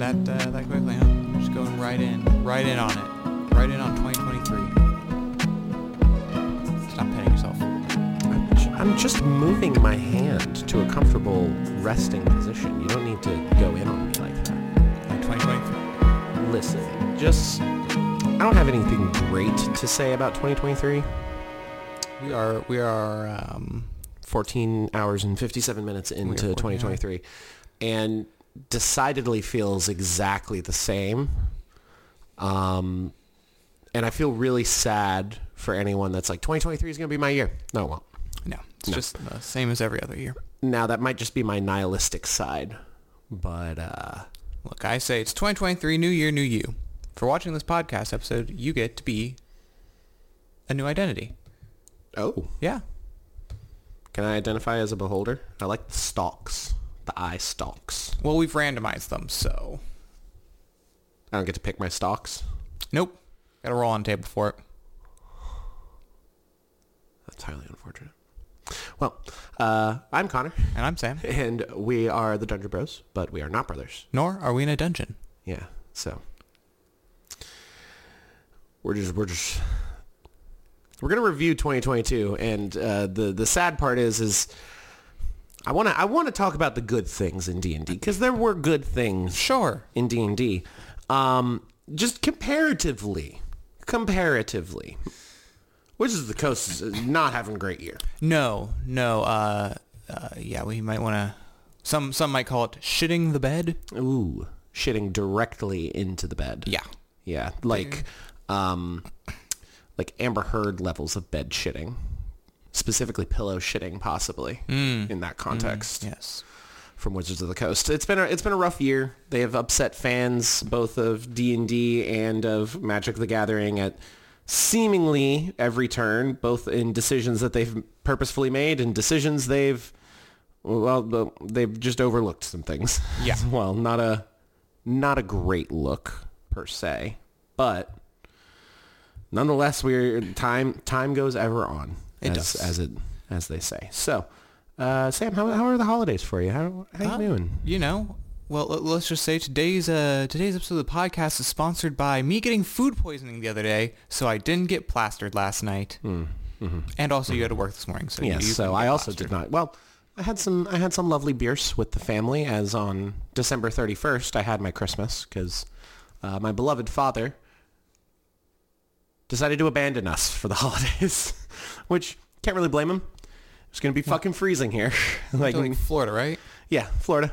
that quickly, huh? Just going right in on it, right in on 2023. Stop petting yourself. I'm just moving my hand to a comfortable resting position. You don't need to go in on me like that. Like 2023. Listen, just I don't have anything great to say about 2023. We are 14 hours and 57 minutes into 2023, and decidedly feels exactly the same. And I feel really sad for anyone that's like, 2023 is going to be my year. No, it won't. No, it's just the same as every other year. Now, that might just be my nihilistic side, but... Look, I say it's 2023, new year, new you. For watching this podcast episode, you get to be a new identity. Oh. Yeah. Can I identify as a beholder? I like the stalks. The eye stalks. Well, we've randomized them, so... I don't get to pick my stalks? Nope. Got a roll on the table for it. That's highly unfortunate. Well, I'm Connor. And I'm Sam. And we are the Dungeon Bros, but we are not brothers. Nor are we in a dungeon. Yeah, so... We're gonna review 2022, and the sad part is I wanna talk about the good things in D&D because there were good things, sure, in D&D. Just comparatively, Wizards of the Coast is not having a great year. No. Yeah, we might wanna. Some might call it shitting the bed. Ooh, shitting directly into the bed. Yeah, like like Amber Heard levels of bed shitting, specifically pillow shitting, possibly in that context. Yes, from Wizards of the Coast, it's been a rough year. They have upset fans both of D&D and of Magic the Gathering at seemingly every turn, both in decisions that they've purposefully made and decisions they've just overlooked some things. Yeah, well, not a great look per se, but. Nonetheless, we're time goes ever on. It does, as they say. So, Sam, how are the holidays for you? How you doing? You know, well, let's just say today's episode of the podcast is sponsored by me getting food poisoning the other day, so I didn't get plastered last night. Mm-hmm. And also, you had to work this morning, so yes. So I also did not. Well, I had some lovely beers with the family. As on December 31st, I had my Christmas because my beloved father decided to abandon us for the holidays, which can't really blame him. It's going to be fucking freezing here. like Florida, right? Yeah, Florida.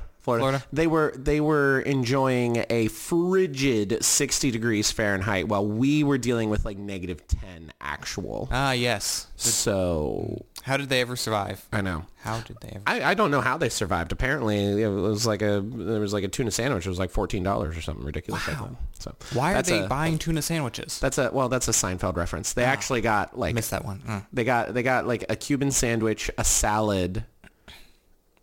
They were enjoying a frigid 60 degrees Fahrenheit while we were dealing with like -10 actual. Ah, yes. So how did they ever survive? I know. How did they ever survive? I don't know how they survived. Apparently, it was there was a tuna sandwich. It was like $14 or something ridiculous. Wow. Like that. So why are they buying tuna sandwiches? That's a Seinfeld reference. They actually got like missed that one. They got like a Cuban sandwich, a salad,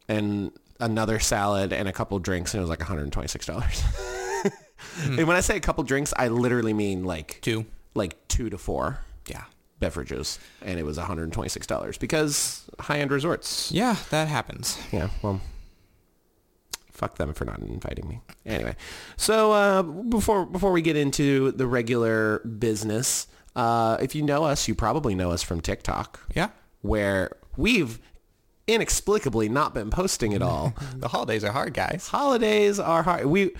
and another salad and a couple drinks, and it was like $126. And when I say a couple drinks, I literally mean like two to four beverages, and it was $126 because high-end resorts. Yeah, that happens. Yeah, well, fuck them for not inviting me. Anyway, so before we get into the regular business, if you know us, you probably know us from TikTok. Yeah, where we've inexplicably not been posting at all. The holidays are hard, guys. Holidays are hard. We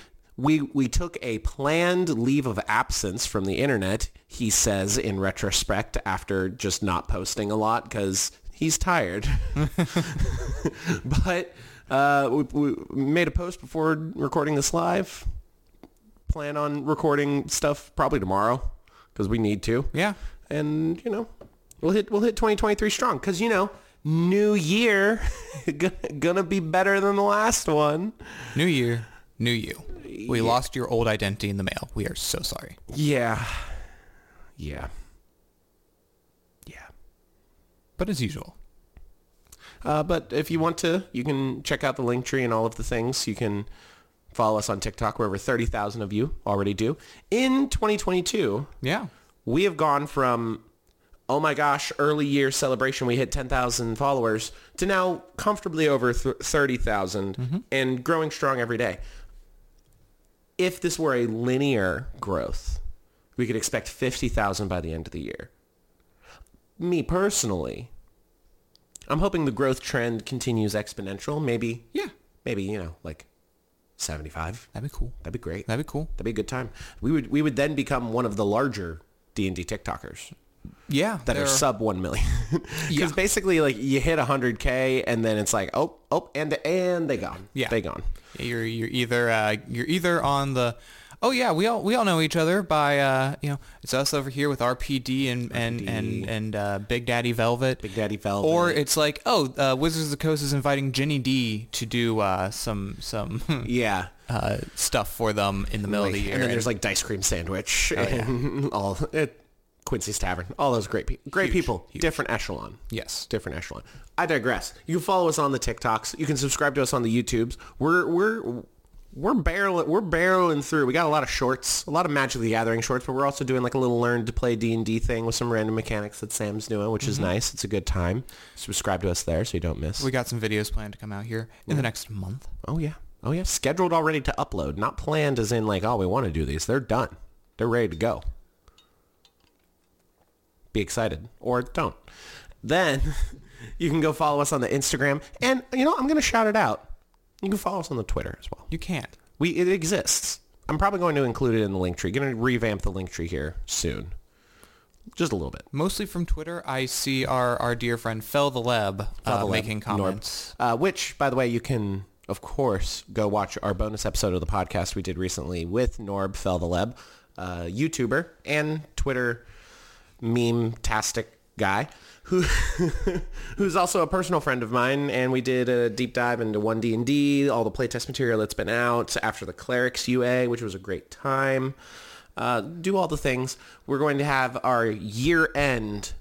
took a planned leave of absence from the internet, he says in retrospect, after just not posting a lot because he's tired. But we made a post before recording this live. Plan on recording stuff probably tomorrow because we need to. Yeah. And, you know, we'll hit 2023 strong because, you know, new year, gonna be better than the last one. New year, new you. We lost your old identity in the mail. We are so sorry. Yeah. But as usual. But if you want to, you can check out the Linktree and all of the things. You can follow us on TikTok, where over 30,000 of you already do. In 2022, we have gone from... oh my gosh, early year celebration, we hit 10,000 followers, to now comfortably over 30,000 and growing strong every day. if this were a linear growth, we could expect 50,000 by the end of the year. Me personally, I'm hoping the growth trend continues exponential. Maybe, like 75. That'd be cool. That'd be great. That'd be cool. That'd be a good time. We would then become one of the larger D&D TikTokers. Yeah. That are sub 1 million. Because basically, you hit 100K and then it's like, oh, and they gone. Yeah. They gone. You're either on the... Oh yeah, we all know each other by it's us over here with RPD and Big Daddy Velvet. Big Daddy Velvet. Or it's like Wizards of the Coast is inviting Jenny D to do some stuff for them in the middle of the year. And then there's Dice Cream Sandwich and all Quincy's Tavern. All those great people. Huge. Different echelon. Yes, different echelon. I digress. You can follow us on the TikToks. You can subscribe to us on the YouTubes. We're barreling through. We got a lot of shorts, a lot of Magic the Gathering shorts, but we're also doing a little learn to play D&D thing with some random mechanics that Sam's doing, which is nice. It's a good time. Subscribe to us there so you don't miss. We got some videos planned to come out here in the next month. Oh yeah. Scheduled already to upload. Not planned as in we want to do these. They're done. They're ready to go. Be excited. Or don't. Then you can go follow us on the Instagram. And, I'm going to shout it out. You can follow us on the Twitter as well. You can. It exists. I'm probably going to include it in the link tree. Going to revamp the link tree here soon. Just a little bit. Mostly from Twitter, I see our dear friend Feldeleb making comments. Which, by the way, you can, of course, go watch our bonus episode of the podcast we did recently with Norb Feldeleb, YouTuber and Twitter meme-tastic guy. Who's also a personal friend of mine, and we did a deep dive into One D&D, all the playtest material that's been out after the Clerics UA, which was a great time. Do all the things. We're going to have our year-end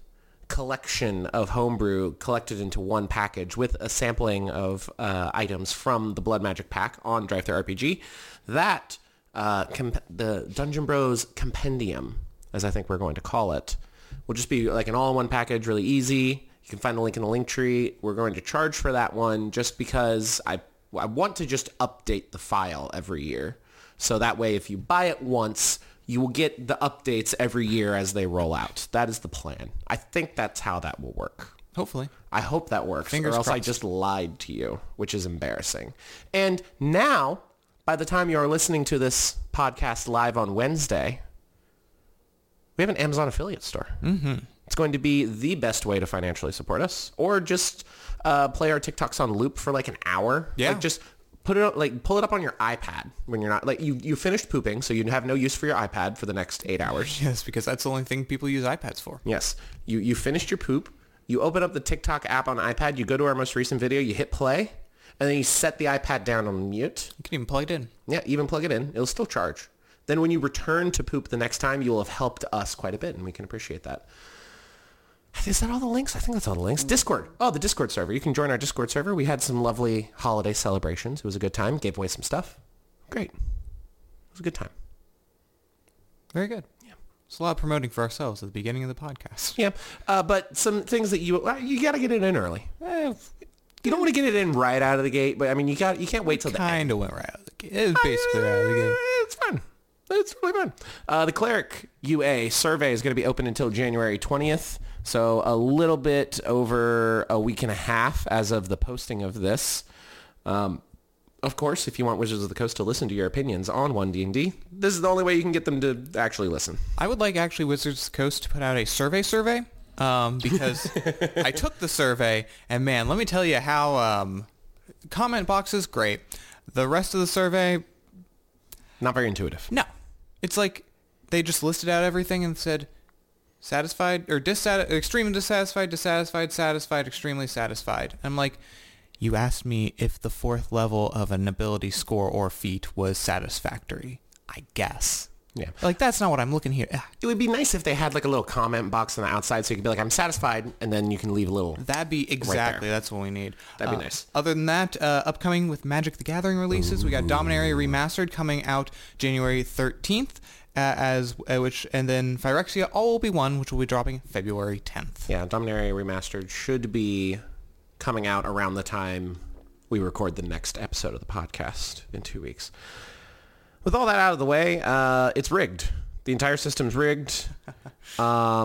collection of homebrew collected into one package with a sampling of items from the Blood Magic pack on DriveThruRPG. That, the Dungeon Bros Compendium, as I think we're going to call it, will just be an all-in-one package, really easy. You can find the link in the link tree. We're going to charge for that one just because I want to just update the file every year. So that way, if you buy it once, you will get the updates every year as they roll out. That is the plan. I think that's how that will work. Hopefully. I hope that works. Fingers crossed. I just lied to you, which is embarrassing. And now, by the time you are listening to this podcast live on Wednesday... we have an Amazon affiliate store. Mm-hmm. It's going to be the best way to financially support us, or just play our TikToks on loop for an hour. Yeah. Just put it up, pull it up on your iPad when you're not you finished pooping, so you have no use for your iPad for the next 8 hours. Yes, because that's the only thing people use iPads for. Yes, you finished your poop. You open up the TikTok app on iPad. You go to our most recent video. You hit play, and then you set the iPad down on mute. You can even plug it in. Yeah, even plug it in. It'll still charge. Then when you return to poop the next time, you'll have helped us quite a bit, and we can appreciate that. Is that all the links? I think that's all the links. Discord. Oh, the Discord server. You can join our Discord server. We had some lovely holiday celebrations. It was a good time. Gave away some stuff. Great. It was a good time. Very good. Yeah. It's a lot of promoting for ourselves at the beginning of the podcast. Yeah. But some things that you got to get it in early. You don't want to get it in right out of the gate, but, you can't wait till the end. Kind of went right out of the gate. It was basically right out of the gate. It's fun. It's really fun. The Cleric UA survey is going to be open until January 20th, so a little bit over a week and a half as of the posting of this. Of course, if you want Wizards of the Coast to listen to your opinions on One D&D, this is the only way you can get them to actually listen. I would like actually Wizards of the Coast to put out a survey because I took the survey, and man, let me tell you how comment box is great. The rest of the survey, not very intuitive. No. It's they just listed out everything and said satisfied or extremely dissatisfied, satisfied, extremely satisfied. I'm like, you asked me if the fourth level of an ability score or feat was satisfactory, I guess. Yeah. That's not what I'm looking here. It would be nice if they had a little comment box on the outside so you could be I'm satisfied, and then you can leave a little. That'd be exactly, right that's what we need. That'd be nice. Other than that, upcoming with Magic the Gathering releases, we got Dominaria Remastered coming out January 13th, and then Phyrexia All Will Be One, which will be dropping February 10th. Yeah, Dominaria Remastered should be coming out around the time we record the next episode of the podcast in 2 weeks. with all that out of the way, it's rigged. The entire system's rigged. I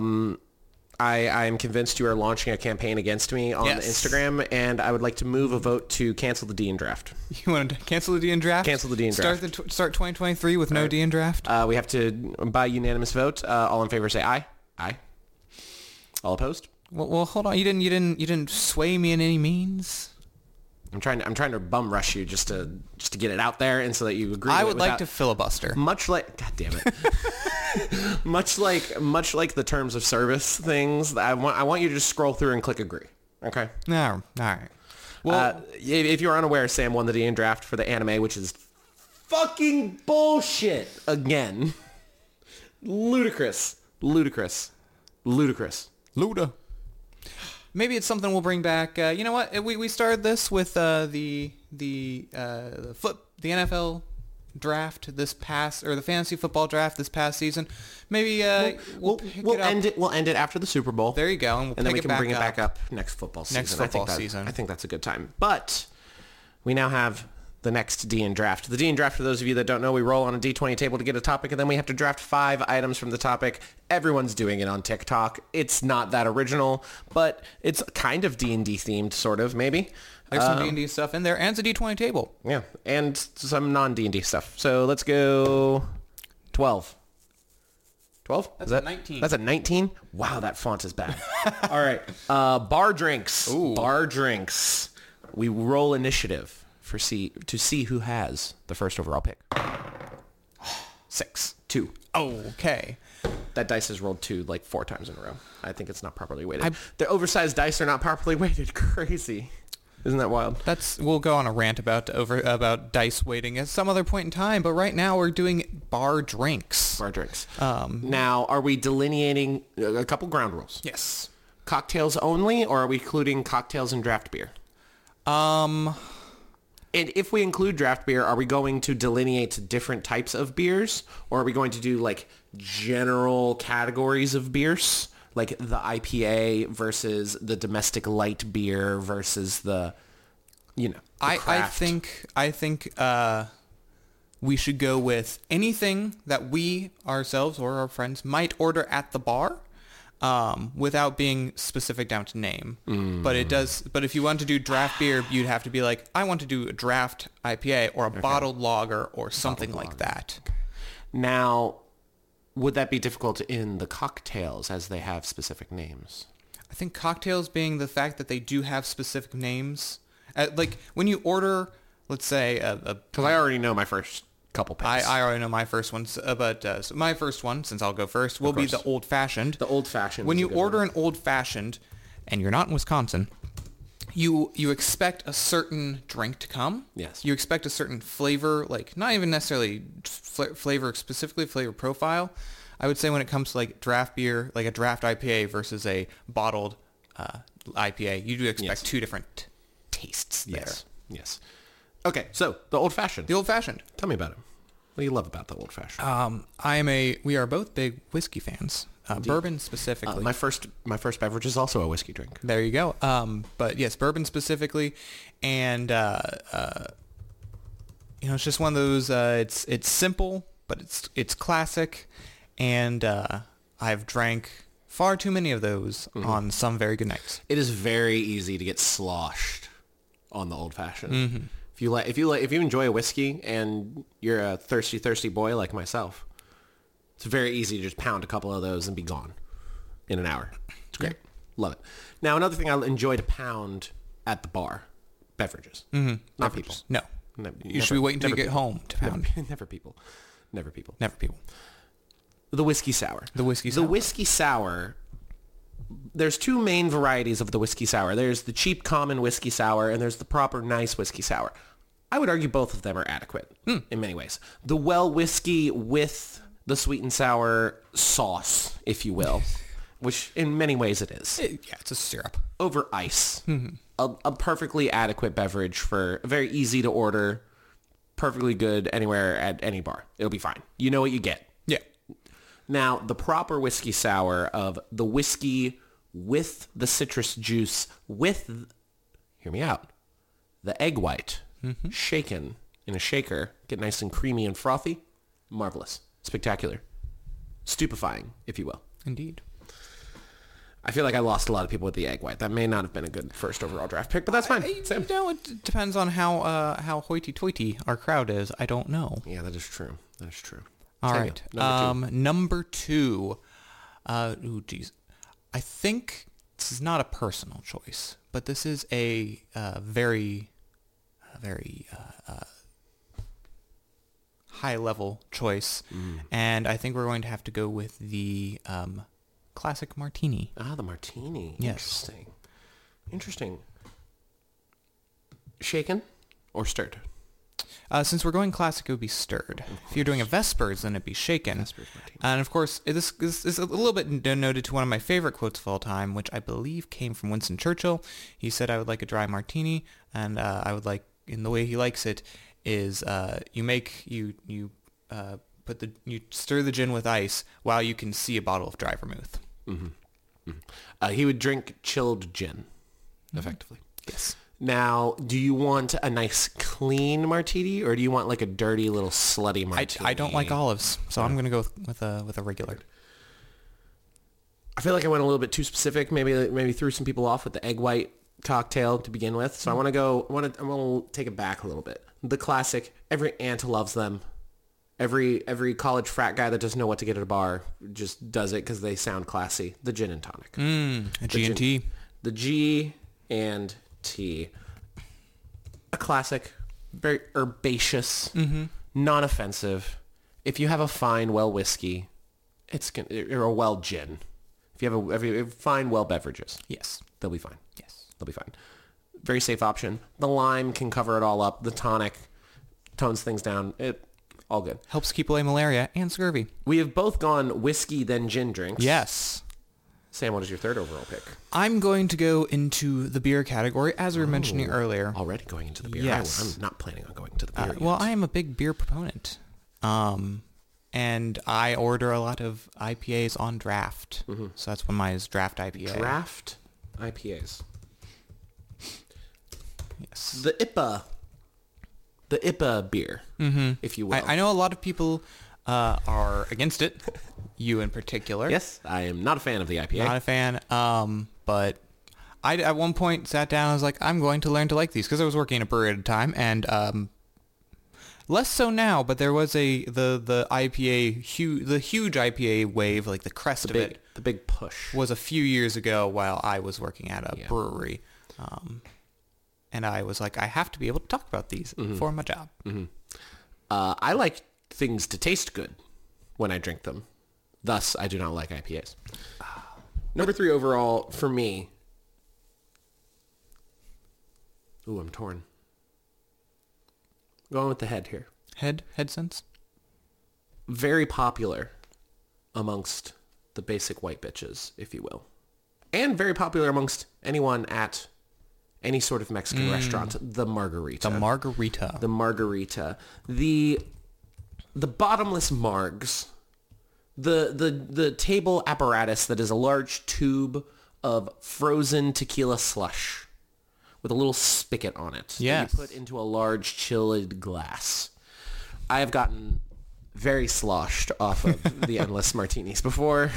am convinced you are launching a campaign against me on Instagram, and I would like to move a vote to cancel the D&D draft. You want to cancel the D&D draft? Cancel the D&D draft. Start 2023 with no D&D draft? We have to, by unanimous vote, all in favor say aye. Aye. All opposed? Well, hold on. You didn't sway me in any means? I'm trying to bum rush you just to get it out there and so that you agree. I would like to filibuster. Much like, God damn it. much like the terms of service things. I want you to just scroll through and click agree. Okay. No. All right. Well, if you're unaware, Sam won the D&D draft for the anime, which is fucking bullshit again. Ludicrous. Luda. Maybe it's something we'll bring back. You know what? We started this with the NFL draft this past, or the fantasy football draft this past season. Maybe we'll end it after the Super Bowl. There you go, and then we can bring it back up next football season. I think that's a good time. But we now have the next D&D draft. The D&D draft, for those of you that don't know, we roll on a D20 table to get a topic, and then we have to draft 5 items from the topic. Everyone's doing it on TikTok. It's not that original, but it's kind of D&D themed, sort of, maybe. There's some D&D stuff in there, and it's a D20 table. Yeah, and some non-D&D stuff. So let's go 12. 12? That's a 19. That's a 19? Wow, that font is bad. All right. Bar drinks. Ooh. Bar drinks. We roll initiative to see who has the first overall pick. 6-2. Okay. That dice has rolled 2 like 4 times in a row. I think it's not properly weighted. The oversized dice are not properly weighted. Crazy. Isn't that wild? We'll go on a rant about dice weighting at some other point in time, but right now we're doing bar drinks. Now, are we delineating a couple ground rules? Yes. Cocktails only, or are we including cocktails and draft beer? And if we include draft beer, are we going to delineate different types of beers? Or are we going to do, like, general categories of beers? Like the IPA versus the domestic light beer versus the, you know, the craft. I think we should go with anything that we ourselves or our friends might order at the bar. Without being specific down to name. But if you want to do draft beer, you'd have to be like, I want to do a draft IPA or a bottled lager or something like that. Okay. Now, would that be difficult in the cocktails as they have specific names? I think cocktails being the fact that they do have specific names. Like when you order, let's say... Because I already know my first... couple picks. I already know my first one, but so my first one, since I'll go first, will be the old-fashioned. The old-fashioned. When you order an old-fashioned, and you're not in Wisconsin, you expect a certain drink to come. Yes. You expect a certain flavor, like not even necessarily flavor, specifically flavor profile. I would say when it comes to like draft beer, like a draft IPA versus a bottled IPA, you do expect two different tastes there. Yes. Okay, so the old fashioned. The old fashioned. Tell me about it. What do you love about the old fashioned? We are both big whiskey fans, bourbon specifically. My first beverage is also a whiskey drink. There you go. But yes, bourbon specifically, and it's just one of those. It's simple, but it's classic, and I've drank far too many of those on some very good nights. It is very easy to get sloshed on the old fashioned. Mm-hmm. If you enjoy a whiskey and you're a thirsty boy like myself, it's very easy to just pound a couple of those and be gone in an hour. It's great. Yeah. Love it. Now, another thing I enjoy to pound at the bar, beverages. Mm-hmm. Not beverages. People. No. You should be waiting until you get home to pound. Never people. The whiskey sour. There's two main varieties of the whiskey sour. There's the cheap common whiskey sour, and there's the proper nice whiskey sour. I would argue both of them are adequate in many ways. The well whiskey with the sweet and sour sauce, if you will, which in many ways it is. It's a syrup. Over ice. Mm-hmm. A perfectly adequate beverage for very easy to order, perfectly good anywhere at any bar. It'll be fine. You know what you get. Yeah. Now, the proper whiskey sour of the whiskey with the citrus juice, hear me out, the egg white, shaken in a shaker, get nice and creamy and frothy. marvelous, spectacular, stupefying, if you will. Indeed. I feel like I lost a lot of people with the egg white. That may not have been a good first overall draft pick, but that's fine. You know, it depends on how hoity-toity our crowd is. I don't know. Yeah, that is true. That is true. All right. Number two. Ooh, geez. I think this is not a personal choice, but this is a very, very high-level choice, and I think we're going to have to go with the... classic martini. Ah, the martini. Yes. Interesting. Interesting. Shaken or stirred? Since we're going classic, it would be stirred. If you're doing a Vespers, then it'd be shaken. Vespers martini. And of course, this is a little bit noted to one of my favorite quotes of all time, which I believe came from Winston Churchill. He said, "I would like a dry martini," and I would like, in the way he likes it, is you stir the gin with ice while you can see a bottle of dry vermouth. Mm-hmm. Mm-hmm. He would drink chilled gin, effectively. Yes. Now, do you want a nice clean martini, or do you want like a dirty little slutty martini? I don't like olives, so I'm going to go with a regular. I feel like I went a little bit too specific. Maybe threw some people off with the egg white cocktail to begin with. So I want to take it back a little bit. The classic. Every aunt loves them. Every college frat guy that doesn't know what to get at a bar just does it because they sound classy. The gin and tonic. A G and T. The G and T. A classic, very herbaceous, non-offensive. If you have a fine, well whiskey, or a well gin. If you have a fine, well beverages. Yes. They'll be fine. Yes. They'll be fine. Very safe option. The lime can cover it all up. The tonic tones things down. All good. Helps keep away malaria and scurvy. We have both gone whiskey, then gin drinks. Yes. Sam, what is your third overall pick? I'm going to go into the beer category, as we were mentioning earlier. Already going into the beer. Yes. I'm not planning on going to the beer. Well, I am a big beer proponent. And I order a lot of IPAs on draft. Mm-hmm. So that's when mine is draft IPA. Draft IPAs. Yes. The IPA. The IPA beer, if you will. I know a lot of people are against it, you in particular. Yes, I am not a fan of the IPA. Not a fan, but I at one point sat down and was like, I'm going to learn to like these, because I was working in a brewery at a time, and less so now, but there was the huge IPA wave, like the crest of it. The big push. Was a few years ago while I was working at a brewery. And I was like, I have to be able to talk about these for my job. Mm-hmm. I like things to taste good when I drink them. Thus, I do not like IPAs. Number three overall for me. Ooh, I'm torn. Going with the head here. Head sense. Very popular amongst the basic white bitches, if you will. And very popular amongst anyone at... any sort of Mexican restaurant, the margarita. The margarita. The margarita. The bottomless margs. The table apparatus that is a large tube of frozen tequila slush with a little spigot on it. Yes. That you put into a large chilled glass. I have gotten very sloshed off of the endless martinis before...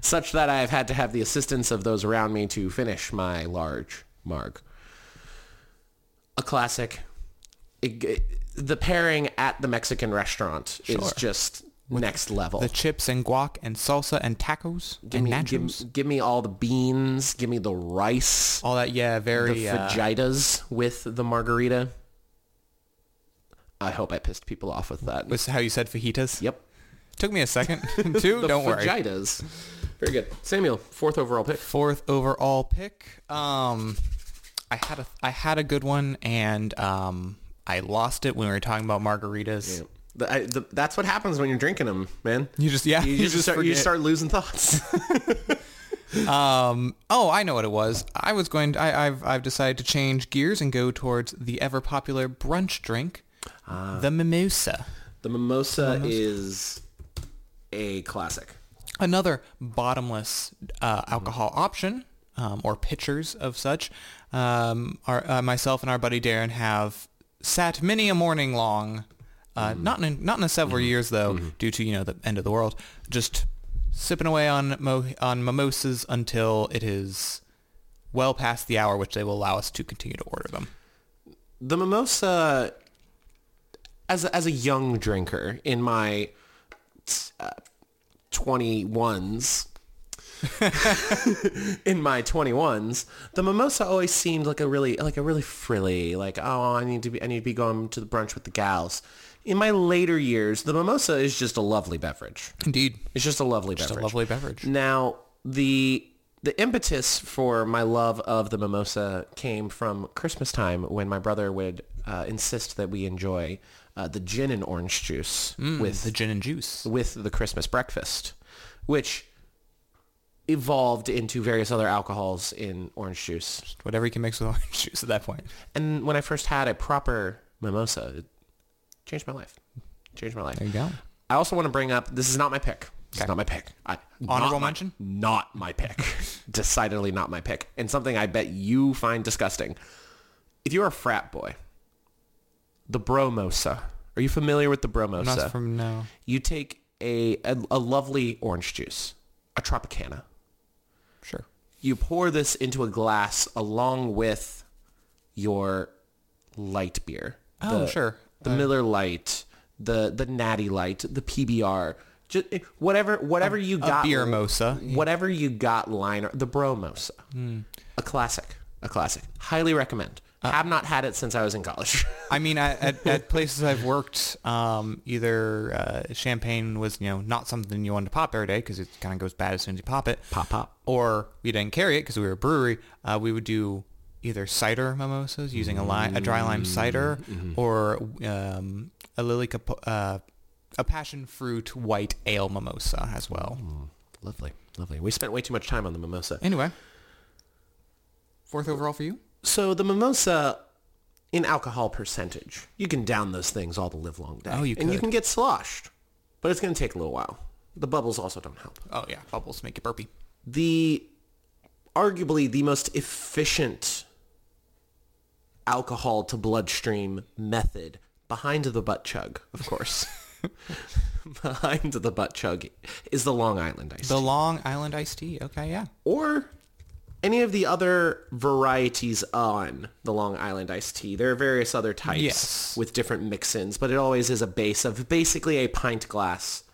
such that I have had to have the assistance of those around me to finish my large marg. A classic. The pairing at the Mexican restaurant is just next level. The chips and guac and salsa and tacos nachos. Give me all the beans. Give me the rice. All that, yeah, very... the fajitas with the margarita. I hope I pissed people off with that. Was how you said fajitas? Yep. Took me a second. Two, don't worry. The fajitas. Very good. Samuel, fourth overall pick. I had a good one, and I lost it when we were talking about margaritas. Yeah. That's what happens when you're drinking them, man. You just start losing thoughts. I know what it was. I've decided to change gears and go towards the ever popular brunch drink, the mimosa. The mimosa is a classic. Another bottomless alcohol option, or pitchers of such. Myself and our buddy Darren have sat many a morning long Not in several years though, due to the end of the world. Just sipping away on mimosas until it is well past the hour, which they will allow us to continue to order them. The mimosa, as a young drinker in my 21s, the mimosa always seemed like a really frilly, like, oh, I need to be going to the brunch with the gals. In my later years, the mimosa is just a lovely beverage. Indeed. It's just a lovely beverage. Just a lovely beverage. Now, the impetus for my love of the mimosa came from Christmas time when my brother would insist that we enjoy the gin and orange juice with the gin and juice with the Christmas breakfast, which evolved into various other alcohols in orange juice. Just whatever you can mix with orange juice at that point. And when I first had a proper mimosa, it changed my life. There you go. I also want to bring up, this is not my pick. It's not my pick. Honorable mention? Not my pick. Decidedly not my pick. And something I bet you find disgusting. If you're a frat boy, the bromosa. Are you familiar with the bromosa? Not from now. You take a lovely orange juice, a Tropicana. Sure. You pour this into a glass along with your light beer. Oh, sure. The Miller Lite, the Natty Light, the PBR. Just whatever you got, a beer mosa, whatever you got liner, the bro mosa, a classic, highly recommend. Have not had it since I was in college. I mean, at places I've worked, either champagne was not something you wanted to pop every day because it kind of goes bad as soon as you pop it, or we didn't carry it because we were a brewery. We would do either cider mimosas using a dry lime cider, or a lily capo. A passion fruit white ale mimosa as well. Lovely. We spent way too much time on the mimosa. Anyway, 4th overall for you? So the mimosa, in alcohol percentage, you can down those things all the livelong day. Oh, you could. And you can get sloshed, but it's going to take a little while. The bubbles also don't help. Oh, yeah. Bubbles make you burpy. Arguably the most efficient alcohol to bloodstream method behind the butt chug, of course. Behind the butt chug is the Long Island iced tea. The Long Island iced tea. Okay, yeah. Or any of the other varieties on the Long Island iced tea. There are various other types with different mix-ins, but it always is a base of basically a pint glass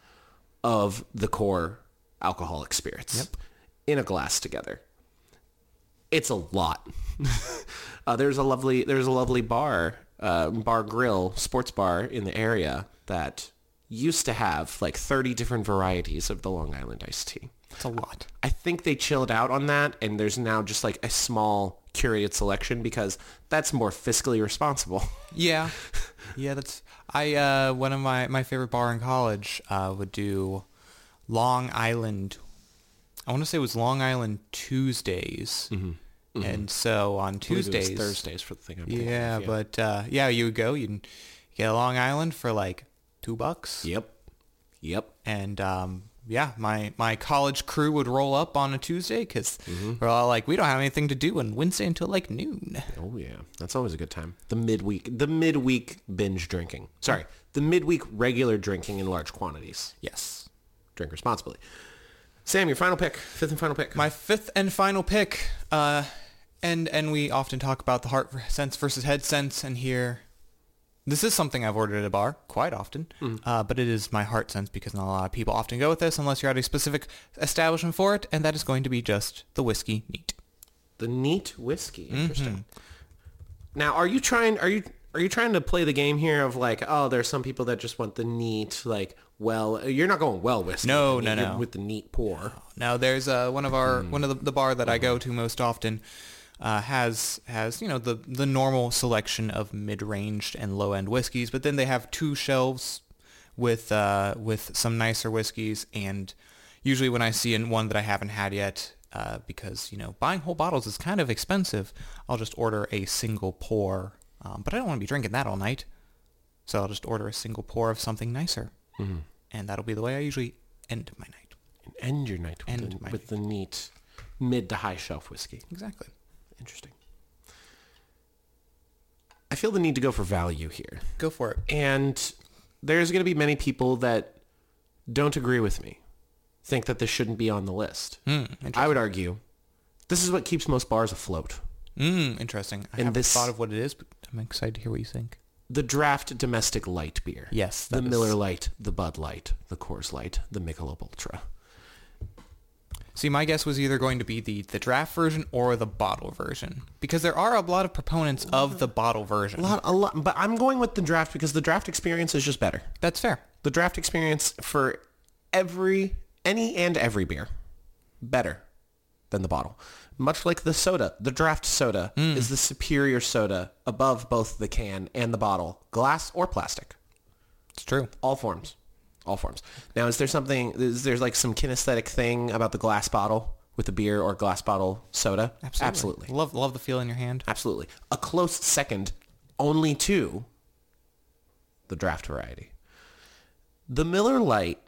of the core alcoholic spirits in a glass together. It's a lot. There's a lovely bar, bar grill, sports bar in the area that used to have like 30 different varieties of the Long Island iced tea. It's a lot. I think they chilled out on that, and there's now just like a small curated selection because that's more fiscally responsible. Yeah. Yeah, that's... one of my favorite bar in college would do Long Island... I want to say it was Long Island Tuesdays. And so on Tuesdays... It was Thursdays for the thing I'm thinking of. Yeah, but you would go, you'd get a Long Island for like $2. Yep. And my college crew would roll up on a Tuesday because we're all like, we don't have anything to do on Wednesday until like noon. Oh yeah, that's always a good time. The midweek binge drinking. Sorry, the midweek regular drinking in large quantities. Yes, drink responsibly. Sam, your final pick, fifth and final pick. My fifth and final pick. And we often talk about the heart sense versus head sense, and here. This is something I've ordered at a bar quite often, but it is my heart sense because not a lot of people often go with this unless you're at a specific establishment for it, and that is going to be just the whiskey neat. The neat whiskey, interesting. Now, are you trying to play the game here of like, oh, there's some people that just want the neat, like, well, you're not going well whiskey. No. With the neat pour. Now, there's one of the bar that I go to most often. Has the normal selection of mid-range and low-end whiskeys, but then they have two shelves with some nicer whiskeys, and usually when I see one that I haven't had yet, because buying whole bottles is kind of expensive, I'll just order a single pour, but I don't want to be drinking that all night, so I'll just order a single pour of something nicer, and that'll be the way I usually end my night. And end your night with the neat mid to high shelf whiskey. Exactly. Interesting. I feel the need to go for value here. Go for it. And there's going to be many people that don't agree with me, think that this shouldn't be on the list. I would argue this is what keeps most bars afloat. Interesting. I haven't thought of what it is, but I'm excited to hear what you think. The draft domestic light beer. Yes. The Miller Lite, the Bud Light, the Coors Light, the Michelob Ultra. See, my guess was either going to be the draft version or the bottle version, because there are a lot of proponents of the bottle version. A lot, but I'm going with the draft because the draft experience is just better. That's fair. The draft experience for any and every beer, better than the bottle. Much like the soda, the draft soda is the superior soda above both the can and the bottle, glass or plastic. It's true. All forms. Now, is there like some kinesthetic thing about the glass bottle with a beer or glass bottle soda? Absolutely. Love the feel in your hand. Absolutely. A close second only to the draft variety. The Miller Lite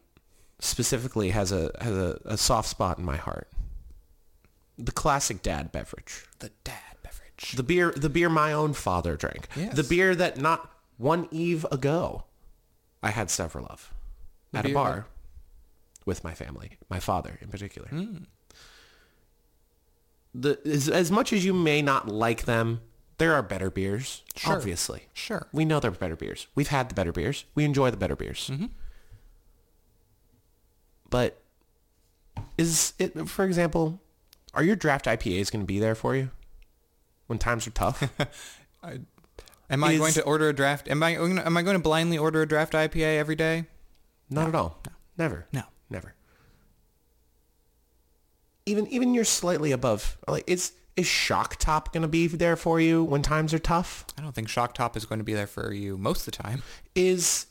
specifically has a soft spot in my heart. The classic dad beverage. The beer my own father drank. Yes. The beer that not one eve ago I had several of. At a bar with my family, my father in particular. As much as you may not like them, there are better beers, obviously. Sure. We know there are better beers. We've had the better beers. We enjoy the better beers. Mm-hmm. But is it, for example, are your draft IPAs going to be there for you when times are tough? Am I going to blindly order a draft IPA every day? Not at all. No. Never. No. Never. Even you're slightly above. Like, is Shock Top going to be there for you when times are tough? I don't think Shock Top is going to be there for you most of the time. Is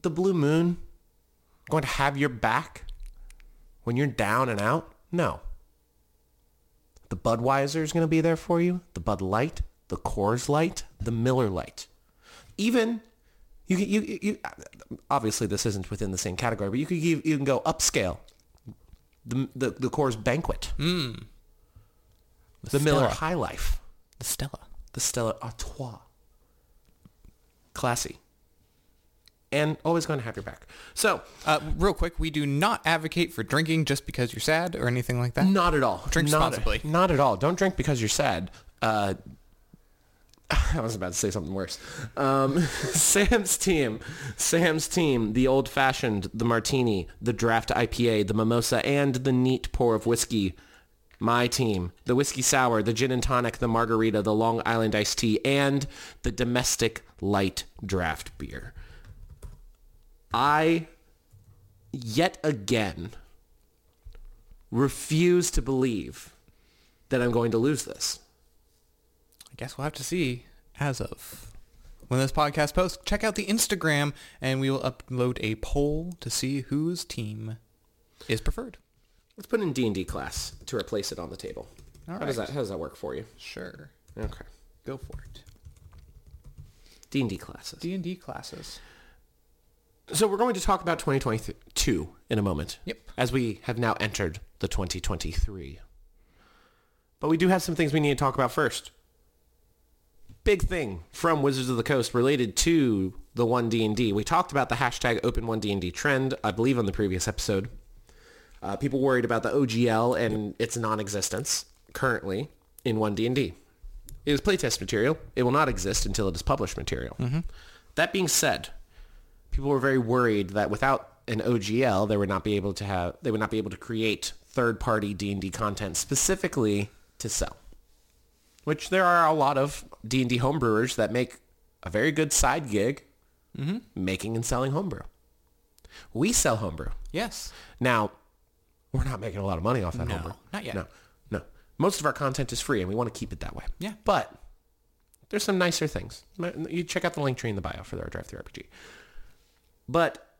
the Blue Moon going to have your back when you're down and out? No. The Budweiser is going to be there for you. The Bud Light, the Coors Light, the Miller Lite. Even... You obviously this isn't within the same category, but you can go upscale, the Coors Banquet, the Miller High Life, the Stella Artois, classy, and always going to have your back. So real quick, we do not advocate for drinking just because you're sad or anything like that. Not at all. Drink responsibly. Not at all. Don't drink because you're sad. I was about to say something worse. Sam's team, the old-fashioned, the martini, the draft IPA, the mimosa, and the neat pour of whiskey. My team, the whiskey sour, the gin and tonic, the margarita, the Long Island iced tea, and the domestic light draft beer. I, yet again, refuse to believe that I'm going to lose this. I guess we'll have to see as of when this podcast posts. Check out the Instagram, and we will upload a poll to see whose team is preferred. Let's put in D&D class to replace it on the table. All right. How does that work for you? Sure. Okay. Go for it. D&D classes. So we're going to talk about 2022 in a moment. Yep. As we have now entered the 2023. But we do have some things we need to talk about first. Big thing from Wizards of the Coast related to the One D&D. We talked about the hashtag Open One D&D trend, I believe, on the previous episode. People worried about the OGL and its non-existence currently in One D&D. It is playtest material. It will not exist until it is published material. Mm-hmm. That being said, people were very worried that without an OGL, they would not be able to create third-party D&D content specifically to sell. Which there are a lot of D&D homebrewers that make a very good side gig making and selling homebrew. We sell homebrew. Yes. Now, we're not making a lot of money off that homebrew. Not yet. No. Most of our content is free, and we want to keep it that way. Yeah. But there's some nicer things. You check out the link tree in the bio for our Drive-Thru RPG. But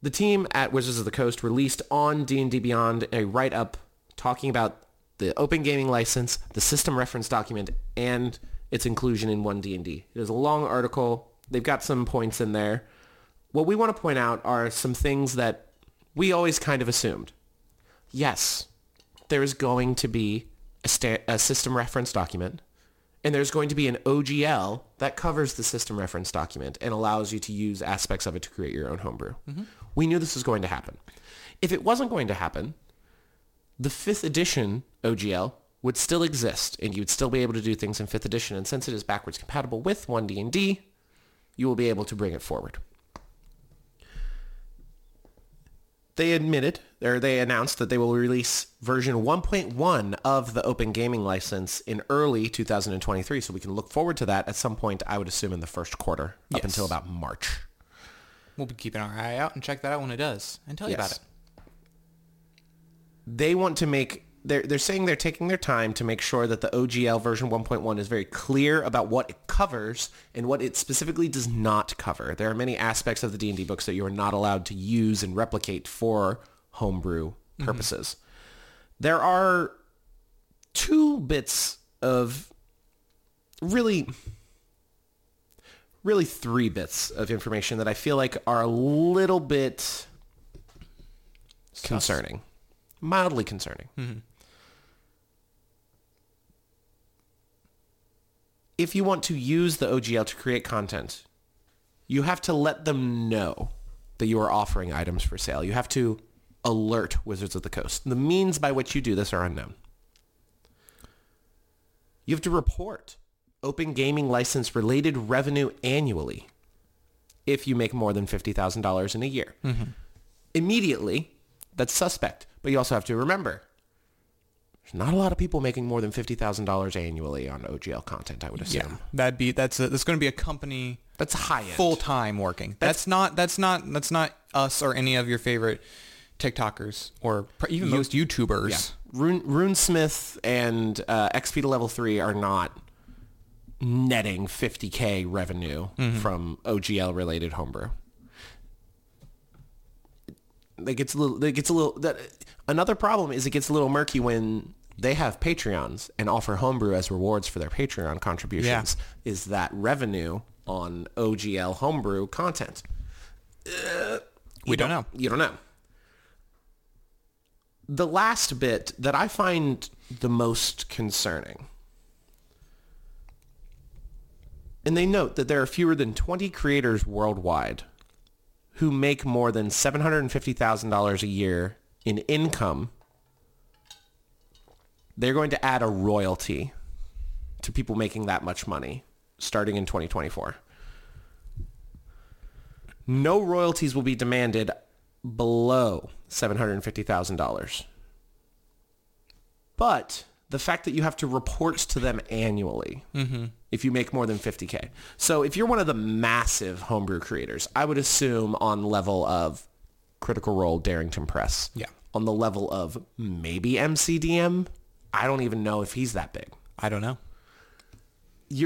the team at Wizards of the Coast released on D&D Beyond a write-up talking about the open gaming license, the system reference document, and its inclusion in One D&D. It is a long article. They've got some points in there. What we want to point out are some things that we always kind of assumed. Yes, there is going to be a system reference document And there's going to be an OGL that covers the system reference document and allows you to use aspects of it to create your own homebrew. Mm-hmm. We knew this was going to happen. If it wasn't going to happen, the 5th edition OGL would still exist, and you'd still be able to do things in 5th edition. And since it is backwards compatible with One D&D, you will be able to bring it forward. They admitted, or they announced that they will release version 1.1 of the Open Gaming License in early 2023, so we can look forward to that at some point, I would assume, in the first quarter, yes, up until about March. We'll be keeping our eye out and check that out when it does, and tell you about it. They want to make... They're saying they're taking their time to make sure that the OGL version 1.1 is very clear about what it covers and what it specifically does not cover. There are many aspects of the D&D books that you are not allowed to use and replicate for homebrew purposes. Mm-hmm. There are two bits of really three bits of information that I feel like are a little bit concerning. Mildly concerning. Mm-hmm. If you want to use the OGL to create content, you have to let them know that you are offering items for sale. You have to alert Wizards of the Coast. The means by which you do this are unknown. You have to report open gaming license related revenue annually if you make more than $50,000 in a year. Mm-hmm. Immediately, that's suspect. But you also have to remember, there's not a lot of people making more than $50,000 annually on OGL content, I would assume. Yeah, that's going to be a company that's high end, full time working. That's not us or any of your favorite TikTokers or even most YouTubers. Yeah. RuneSmith and XP to Level 3 are not netting $50,000 revenue from OGL related homebrew. Another problem is it gets a little murky when they have Patreons and offer homebrew as rewards for their Patreon contributions. Yeah. Is that revenue on OGL homebrew content? We don't know. You don't know. The last bit that I find the most concerning, and they note that there are fewer than 20 creators worldwide who make more than $750,000 a year in income, they're going to add a royalty to people making that much money starting in 2024. No royalties will be demanded below $750,000. But the fact that you have to report to them annually if you make more than $50,000. So if you're one of the massive homebrew creators, I would assume on level of Critical Role, Darrington Press. Yeah. On the level of maybe MCDM. I don't even know if he's that big. I don't know.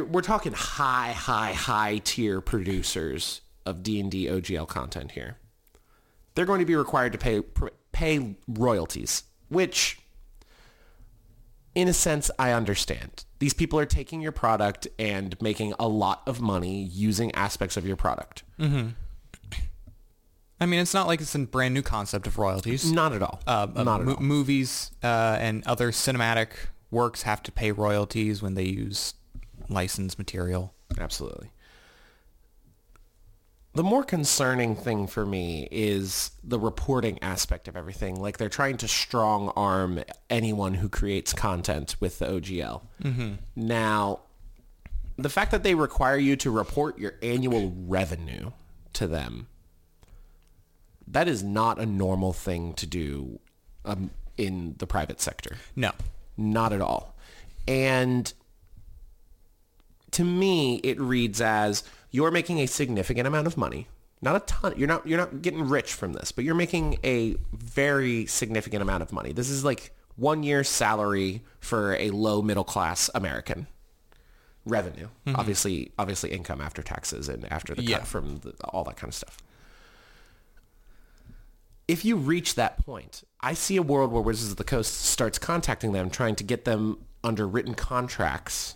We're talking high tier producers of D&D OGL content here. They're going to be required to pay royalties, which... in a sense, I understand. These people are taking your product and making a lot of money using aspects of your product. Mm-hmm. I mean, it's not like it's a brand new concept of royalties. Not at all. Not at all. Movies and other cinematic works have to pay royalties when they use licensed material. Absolutely. The more concerning thing for me is the reporting aspect of everything. Like, they're trying to strong arm anyone who creates content with the OGL. Mm-hmm. Now, the fact that they require you to report your annual revenue to them, that is not a normal thing to do in the private sector. No. Not at all. And to me, it reads as... you're making a significant amount of money. Not a ton. You're not getting rich from this, but you're making a very significant amount of money. This is like 1 year's salary for a low middle class American. Revenue. Mm-hmm. Obviously income after taxes and after the cut from all that kind of stuff. If you reach that point, I see a world where Wizards of the Coast starts contacting them, trying to get them under written contracts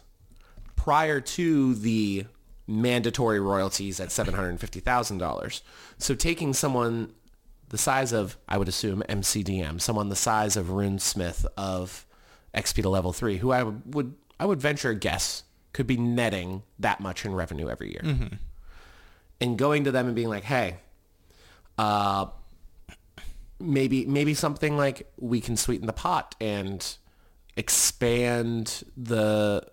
prior to the mandatory royalties at $750,000. So taking someone the size of, I would assume, MCDM, someone the size of RuneSmith, of XP to Level 3, who I would venture a guess could be netting that much in revenue every year. Mm-hmm. And going to them and being like, hey, maybe something like we can sweeten the pot and expand the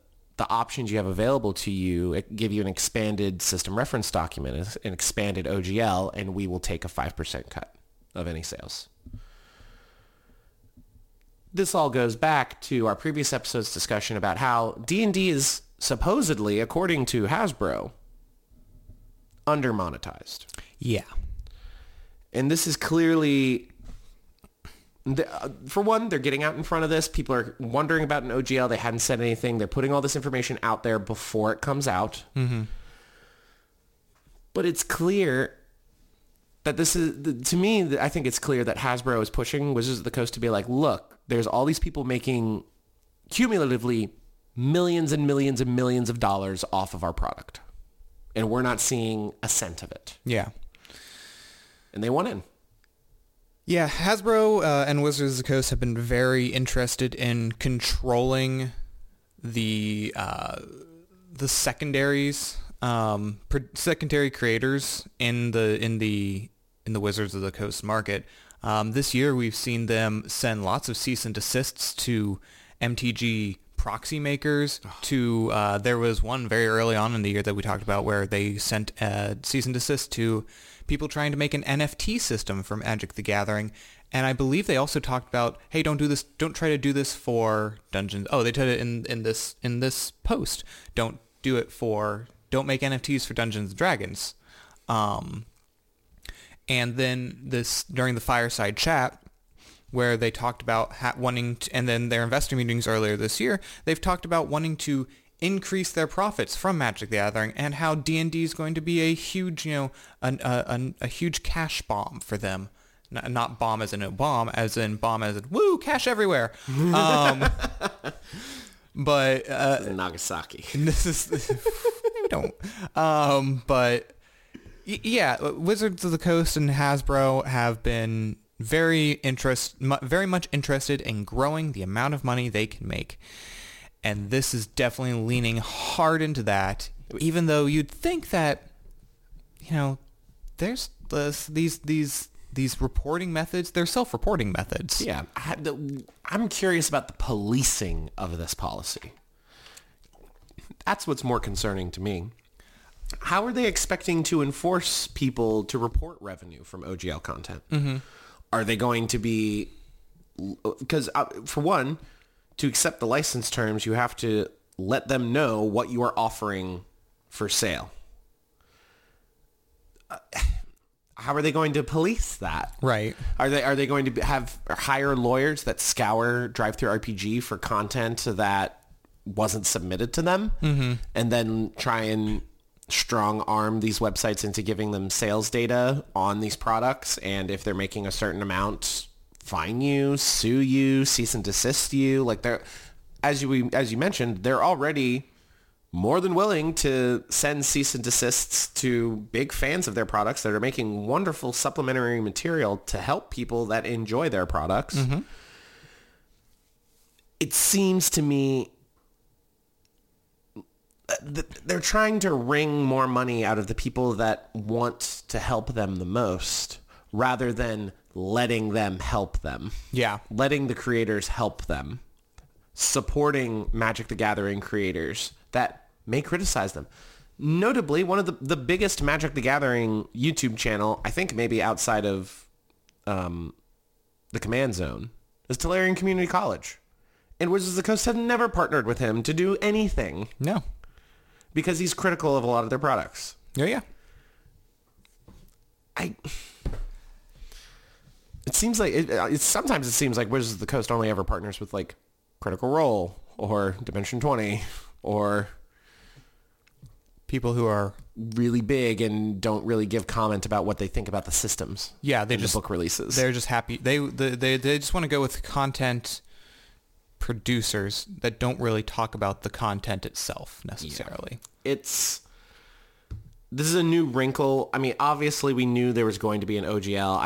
options you have available to you, give you an expanded system reference document, an expanded OGL, and we will take a 5% cut of any sales. This all goes back to our previous episode's discussion about how D&D is supposedly, according to Hasbro, under-monetized. Yeah. And this is clearly... For one, they're getting out in front of this. People are wondering about an OGL. They hadn't said anything. They're putting all this information out there before it comes out. Mm-hmm. But it's clear that this is, to me, I think it's clear that Hasbro is pushing Wizards of the Coast to be like, look, there's all these people making cumulatively millions and millions and millions of dollars off of our product. And we're not seeing a cent of it. Yeah. And they want in. Yeah, Hasbro and Wizards of the Coast have been very interested in controlling the secondaries, secondary creators in the Wizards of the Coast market. This year, we've seen them send lots of cease and desists to MTG proxy makers. To there was one very early on in the year that we talked about where they sent a cease and desist to people trying to make an NFT system for Magic the Gathering. And I believe they also talked about, hey, don't do this. Don't try to do this for Dungeons. Oh, they did it in this post. Don't do it for, don't make NFTs for Dungeons and Dragons. And then this, during the fireside chat, where they talked about wanting to, and then their investor meetings earlier this year, they've talked about wanting to increase their profits from Magic the Gathering, and how D&D is going to be a huge, a huge cash bomb for them. Not bomb as in a bomb as in, woo, cash everywhere. But... Nagasaki. This is... We don't. But, yeah, Wizards of the Coast and Hasbro have been very much interested in growing the amount of money they can make. And this is definitely leaning hard into that, even though you'd think that, there's these reporting methods. They're self-reporting methods. Yeah. I'm curious about the policing of this policy. That's what's more concerning to me. How are they expecting to enforce people to report revenue from OGL content? Mm-hmm. Are they going to be... Because, for one... To accept the license terms, you have to let them know what you are offering for sale. How are they going to police that? Right. Are they going to hire lawyers that scour Drive-Thru RPG for content that wasn't submitted to them, mm-hmm. and then try and strong arm these websites into giving them sales data on these products, and if they're making a certain amount... fine you, sue you, cease and desist you? Like, they're, as you mentioned, they're already more than willing to send cease and desists to big fans of their products that are making wonderful supplementary material to help people that enjoy their products. Mm-hmm. It seems to me they're trying to wring more money out of the people that want to help them the most, rather than letting them help them. Yeah. Letting the creators help them. Supporting Magic the Gathering creators that may criticize them. Notably, one of the biggest Magic the Gathering YouTube channel, I think maybe outside of The Command Zone, is Tolarian Community College. And Wizards of the Coast have never partnered with him to do anything. No. Because he's critical of a lot of their products. Yeah, yeah. It seems like sometimes it seems like Wizards of the Coast only ever partners with like Critical Role or Dimension 20 or people who are really big and don't really give comment about what they think about the systems. Yeah, they just the book releases. They're just happy. They just want to go with content producers that don't really talk about the content itself necessarily. Yeah. This is a new wrinkle. I mean, obviously we knew there was going to be an OGL.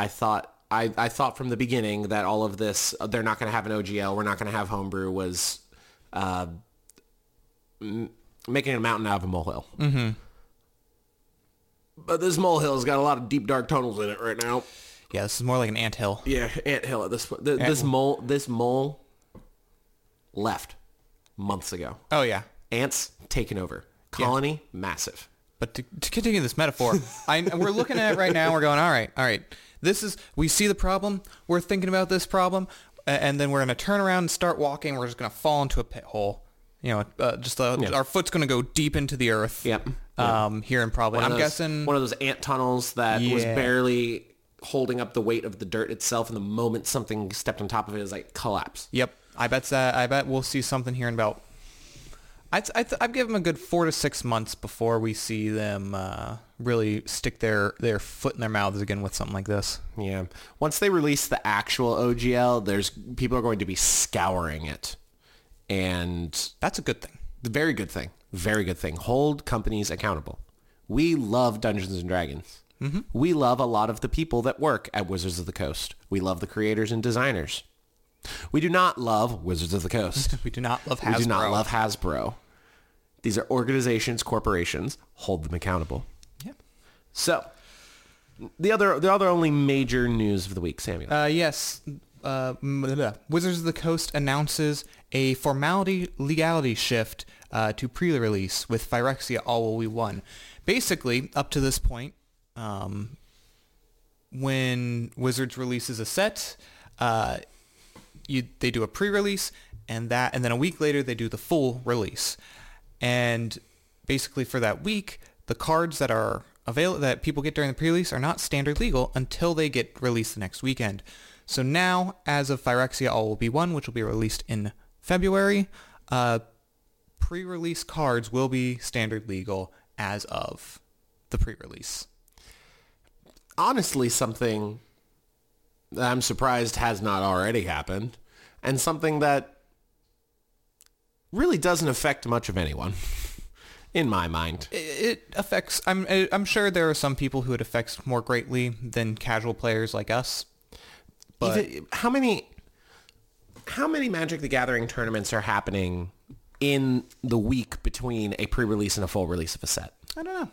I thought from the beginning that all of this, they're not going to have an OGL, we're not going to have homebrew, was making a mountain out of a molehill. Mm-hmm. But this molehill's got a lot of deep, dark tunnels in it right now. Yeah, this is more like an anthill. Yeah, anthill at this point. This mole left months ago. Oh, yeah. Ants taken over. Colony, massive. But to continue this metaphor, we're looking at it right now. We're going, all right. We see the problem. We're thinking about this problem. And then we're going to turn around and start walking. We're just going to fall into a pit hole. You know, our foot's going to go deep into the earth. Yep. Here and probably, I'm guessing, one of those ant tunnels that was barely holding up the weight of the dirt itself. And the moment something stepped on top of it, is like collapse. Yep. I bet we'll see something here in about, I'd give them a good 4 to 6 months before we see them really stick their foot in their mouths again with something like this. Yeah. Once they release the actual OGL, people are going to be scouring it. And that's a good thing. Very good thing. Very good thing. Hold companies accountable. We love Dungeons and Dragons. Mm-hmm. We love a lot of the people that work at Wizards of the Coast. We love the creators and designers. We do not love Wizards of the Coast. We do not love Hasbro. We do not love Hasbro. These are organizations, corporations. Hold them accountable. Yep. So, the other only major news of the week, Samuel. Yes. Wizards of the Coast announces a legality shift to pre-release with Phyrexia All Will Be One. Basically, up to this point, when Wizards releases a set, they do a pre-release, and then a week later they do the full release. And basically, for that week, the cards that are available that people get during the pre-release are not standard legal until they get released the next weekend. So now, as of Phyrexia All Will Be One, which will be released in February, pre-release cards will be standard legal as of the pre-release. Honestly, something that I'm surprised has not already happened, and something that really doesn't affect much of anyone, in my mind. It affects, I'm sure there are some people who it affects more greatly than casual players like us. But how many Magic the Gathering tournaments are happening in the week between a pre-release and a full release of a set? I don't know.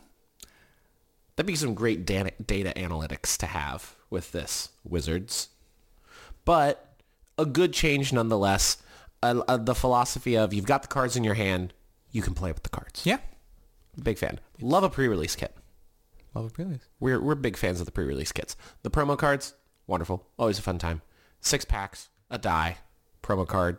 That'd be some great data analytics to have with this, Wizards. But a good change nonetheless. The philosophy of you've got the cards in your hand, you can play with the cards. Yeah. Big fan. Love a pre-release kit. Love a pre-release. We're big fans of the pre-release kits. The promo cards, wonderful. Always a fun time. 6 packs, a die, promo card.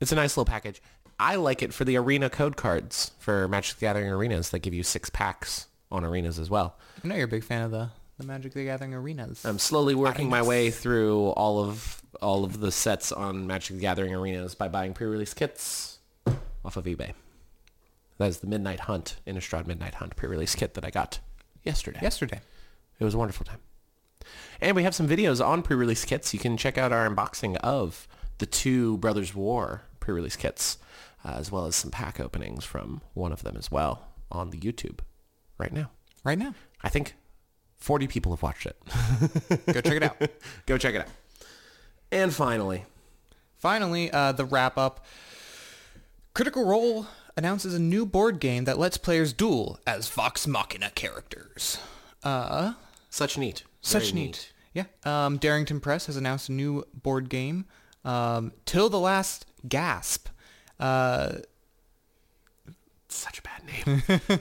It's a nice little package. I like it for the arena code cards for Magic the Gathering arenas that give you 6 packs. On arenas as well. I know you're a big fan of the Magic the Gathering arenas. I'm slowly working my way through all of the sets on Magic the Gathering arenas by buying pre-release kits off of eBay. That is the Midnight Hunt, Innistrad Midnight Hunt pre-release kit that I got yesterday. It was a wonderful time. And we have some videos on pre-release kits. You can check out our unboxing of the 2 Brothers War pre-release kits, as well as some pack openings from one of them as well on the YouTube. Right now. I think 40 people have watched it. Go check it out. And finally, the wrap-up. Critical Role announces a new board game that lets players duel as Vox Machina characters. Such neat. Yeah. Darrington Press has announced a new board game, Till the Last Gasp. Such a bad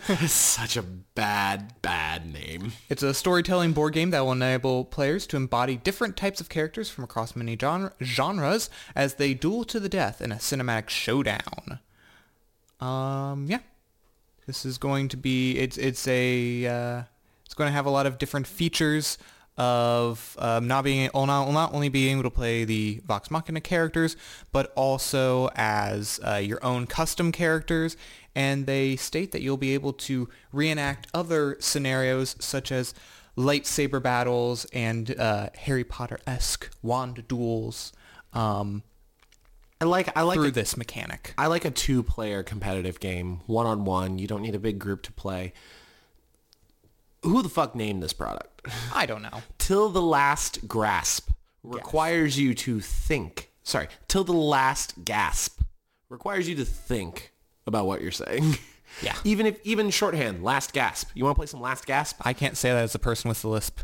name. Such a bad name. It's a storytelling board game that will enable players to embody different types of characters from across many genres as they duel to the death in a cinematic showdown. This is going to be it's going to have a lot of different features of not only being able to play the Vox Machina characters, but also as your own custom characters. And they state that you'll be able to reenact other scenarios such as lightsaber battles and Harry Potter-esque wand duels. This mechanic. I like a 2-player competitive game, 1-on-1. You don't need a big group to play. Who the fuck named this product? I don't know. Till the Last Gasp requires you to think. about what you're saying. Yeah. Even shorthand, Last Gasp. You want to play some Last Gasp? I can't say that as a person with a lisp.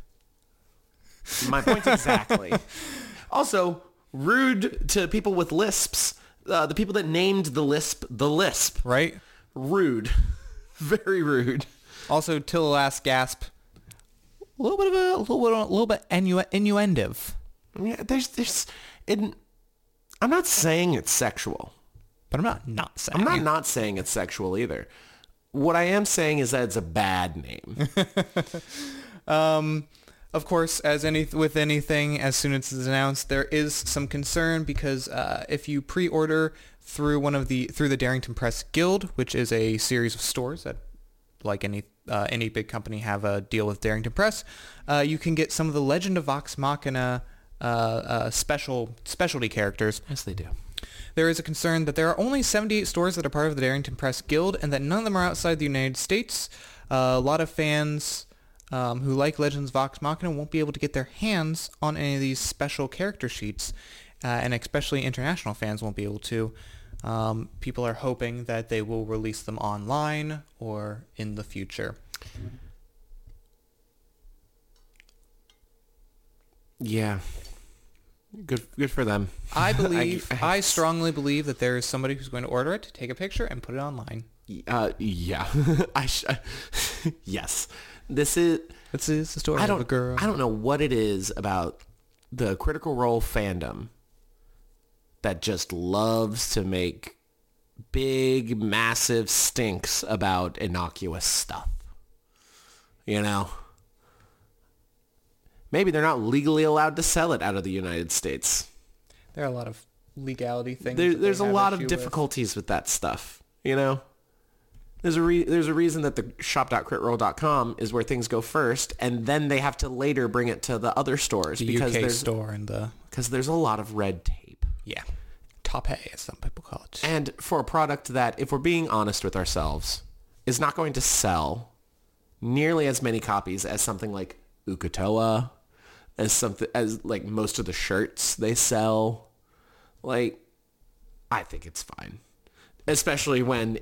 My point's exactly. Also, rude to people with lisps. The people that named the Lisp. Right? Rude. Very rude. Also, Till the Last Gasp. A little bit innuentive. Yeah, there's. I'm not saying it's sexual. But I'm not saying it's sexual either. What I am saying is that it's a bad name. Of course, as with anything, as soon as it's announced, there is some concern because if you pre-order through the Darrington Press Guild, which is a series of stores that, like any big company, have a deal with Darrington Press, you can get some of the Legend of Vox Machina specialty characters. Yes, they do. There is a concern that there are only 78 stores that are part of the Darrington Press Guild and that none of them are outside the United States. A lot of fans who like Legends Vox Machina won't be able to get their hands on any of these special character sheets, and especially international fans won't be able to. People are hoping that they will release them online or in the future. Yeah. Good for them. I believe, I strongly believe that there is somebody who's going to order it, take a picture, and put it online. Yeah. Yes. This is the story of a girl. I don't know what it is about the Critical Role fandom that just loves to make big, massive stinks about innocuous stuff. You know? Maybe they're not legally allowed to sell it out of the United States. There are a lot of legality things. There's a lot of difficulties with that stuff, you know? There's a reason that the shop.critroll.com is where things go first, and then they have to later bring it to the other stores. The UK store and the... Because there's a lot of red tape. Yeah. Top-hey, as some people call it. And for a product that, if we're being honest with ourselves, is not going to sell nearly as many copies as something like Ukatoa... as like most of the shirts they sell. Like, I think it's fine. Especially when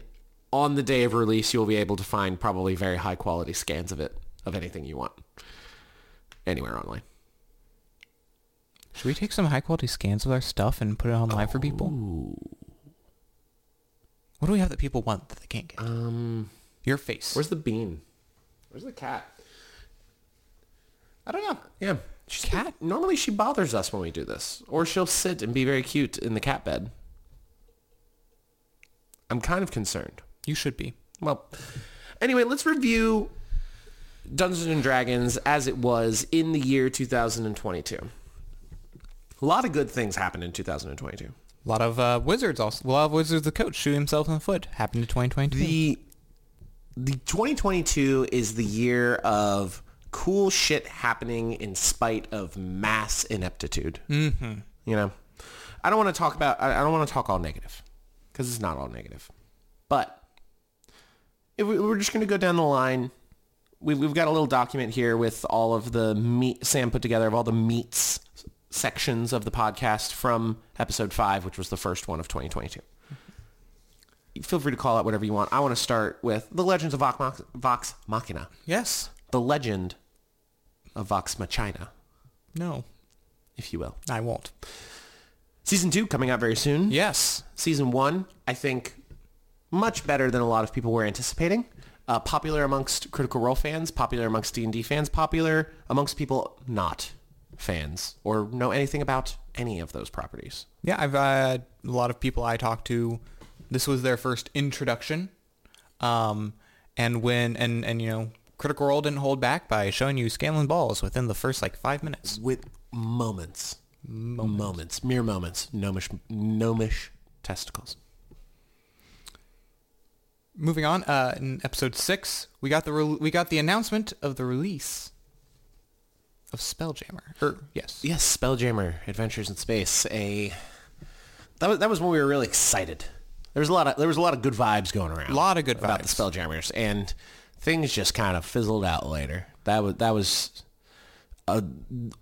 on the day of release, you'll be able to find probably very high quality scans of it, of anything you want. Anywhere online. Should we take some high quality scans of our stuff and put it online for people? What do we have that people want that they can't get? Your face. Where's the bean? Where's the cat? I don't know. Yeah. She's cat. Normally she bothers us when we do this. Or she'll sit and be very cute in the cat bed. I'm kind of concerned. You should be. Well, anyway, let's review Dungeons & Dragons as it was in the year 2022. A lot of good things happened in 2022. A lot of wizards also. A lot of Wizards of the Coast shooting himself in the foot. Happened in 2022. The 2022 is the year of... cool shit happening in spite of mass ineptitude. Mm-hmm. You know, I don't want to talk all negative because it's not all negative. But if we're just going to go down the line, we've got a little document here with all of the meat Sam put together of all the meats sections of the podcast from episode 5, which was the first one of 2022. Feel free to call out whatever you want. I want to start with the Legends of Vox Machina. Yes. The Legend of Vox Machina. No. If you will. I won't. Season 2 coming out very soon. Yes. Season 1, I think, much better than a lot of people were anticipating. Popular amongst Critical Role fans, popular amongst D&D fans, popular amongst people not fans or know anything about any of those properties. Yeah, I've a lot of people I talked to, this was their first introduction. You know, Critical Role didn't hold back by showing you Scanlan Balls within the first, 5 minutes. With moments. Moments. Mere moments. Gnomish testicles. Moving on, in episode 6, we got the announcement of the release of Spelljammer. Yes, Spelljammer, Adventures in Space. That was when we were really excited. There was a lot of good vibes going around. A lot of good vibes. About the Spelljammers, and... things just kind of fizzled out later. That was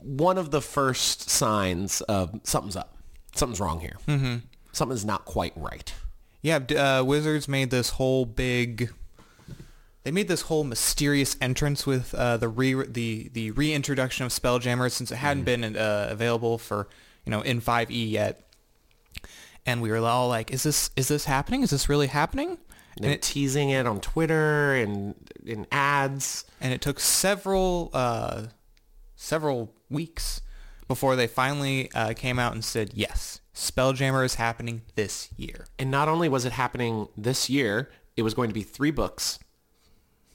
one of the first signs of something's up. Something's wrong here. Mm-hmm. Something's not quite right. Yeah, Wizards made this whole big... They made this whole mysterious entrance with the reintroduction of Spelljammer, since it hadn't been available for, in 5e yet. And we were all like, is this happening? Is this really happening? And it, teasing it on Twitter and in ads. And it took several weeks before they finally came out and said, yes, Spelljammer is happening this year. And not only was it happening this year, it was going to be 3 books.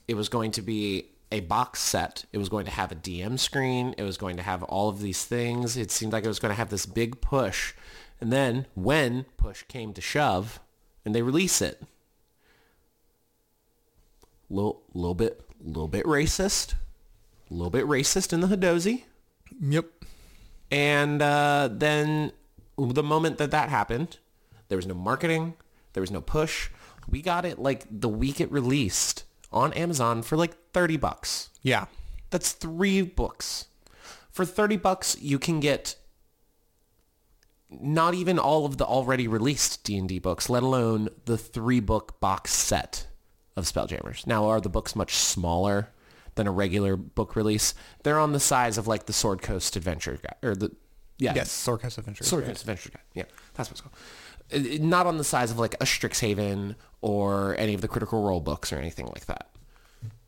It was going to be a box set. It was going to have a DM screen. It was going to have all of these things. It seemed like it was going to have this big push. And then when push came to shove and they release it, little bit racist in the Hadozee. Yep. And then the moment that happened, there was no marketing. There was no push. We got it like the week it released. On Amazon for like $30. Yeah. That's 3 books. For $30, you can get not even all of the already released D&D books, let alone the 3-book box set of Spelljammers. Now, are the books much smaller than a regular book release? They're on the size of like the Sword Coast Adventure Guide. Yes, Sword Coast Adventure. Sword Coast Adventure Guide. Yeah, that's what it's called. Not on the size of like a Strixhaven or any of the Critical Role books or anything like that.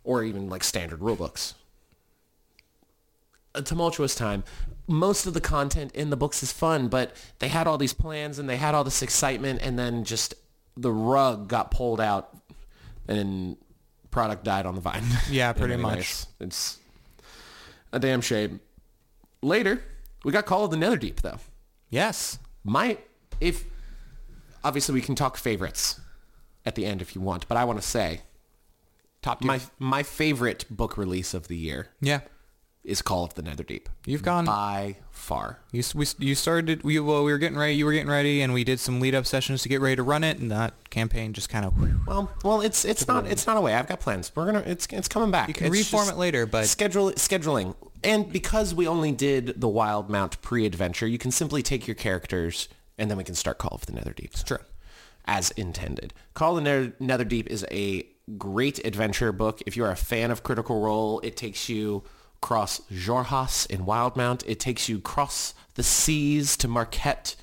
Or even like standard rule books. A tumultuous time. Most of the content in the books is fun, but they had all these plans and they had all this excitement, and then just the rug got pulled out and product died on the vine. Yeah, pretty much. Ways. It's a damn shame. Later, we got Call of the Netherdeep, though. Yes. Obviously, we can talk favorites at the end if you want, but I want to say my favorite book release of the year. Yeah, is Call of the Netherdeep. You've gone by far. We were getting ready. You were getting ready, and we did some lead up sessions to get ready to run it, and that campaign just kind of it's not away. I've got plans. It's coming back. You can reform it later, but scheduling. And because we only did the Wild Mount pre-adventure, you can simply take your characters. And then we can start Call of the Netherdeep. It's true. As intended. Call of the Netherdeep is a great adventure book. If you're a fan of Critical Role, it takes you across Jorhas in Wildmount. It takes you across the seas to Marquette.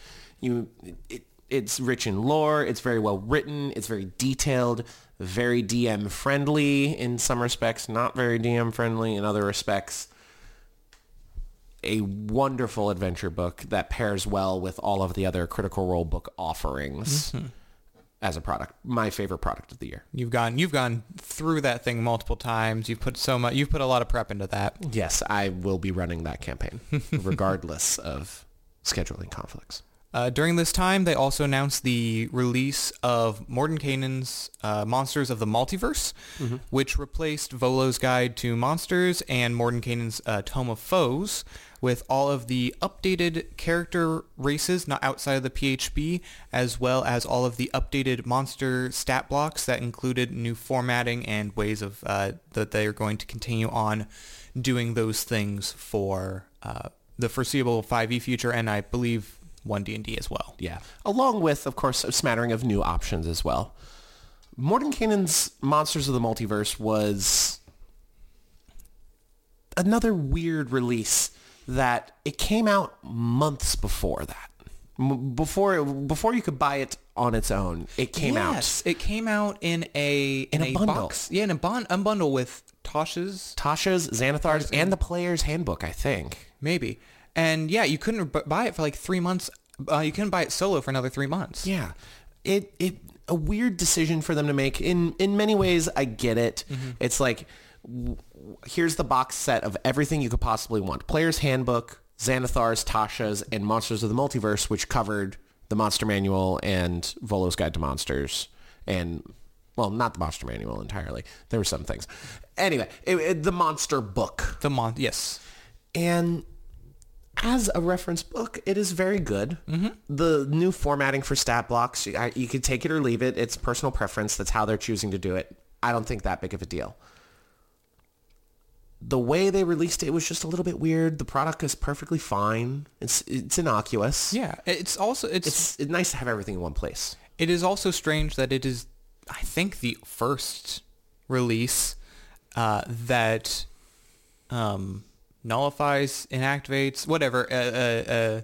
It's rich in lore. It's very well written. It's very detailed. Very DM friendly in some respects. Not very DM friendly in other respects. A wonderful adventure book that pairs well with all of the other Critical Role book offerings as a product. My favorite product of the year. You've gone through that thing multiple times. You've put a lot of prep into that. Yes, I will be running that campaign regardless of scheduling conflicts. During this time, they also announced the release of Mordenkainen's Monsters of the Multiverse, which replaced Volo's Guide to Monsters and Mordenkainen's Tome of Foes with all of the updated character races, not outside of the PHB, as well as all of the updated monster stat blocks that included new formatting and ways of that they are going to continue on doing those things for the foreseeable 5e future, and I believe One D&D as well. Yeah. Along with, of course, a smattering of new options as well. Mordenkainen's Monsters of the Multiverse was another weird release that it came out months before that. Before you could buy it on its own, it came out. Yes, it came out in a bundle. Box. Yeah, in a unbundle with Tasha's, Xanathar's, and the Player's Handbook, I think. Maybe. And yeah, you couldn't buy it for like 3 months. You couldn't buy it solo for another 3 months. Yeah. It a weird decision for them to make. In many ways, I get it. Mm-hmm. It's like, here's the box set of everything you could possibly want. Player's Handbook, Xanathar's, Tasha's, and Monsters of the Multiverse, which covered the Monster Manual and Volo's Guide to Monsters. And, well, not the Monster Manual entirely. There were some things. Anyway, the monster book. Yes. And... as a reference book, it is very good. Mm-hmm. The new formatting for stat blocks, you could take it or leave it. It's personal preference. That's how they're choosing to do it. I don't think that big of a deal. The way they released it was just a little bit weird. The product is perfectly fine. It's innocuous. Yeah. It's also... It's nice to have everything in one place. It is also strange that it is, I think, the first release that nullifies, inactivates, whatever,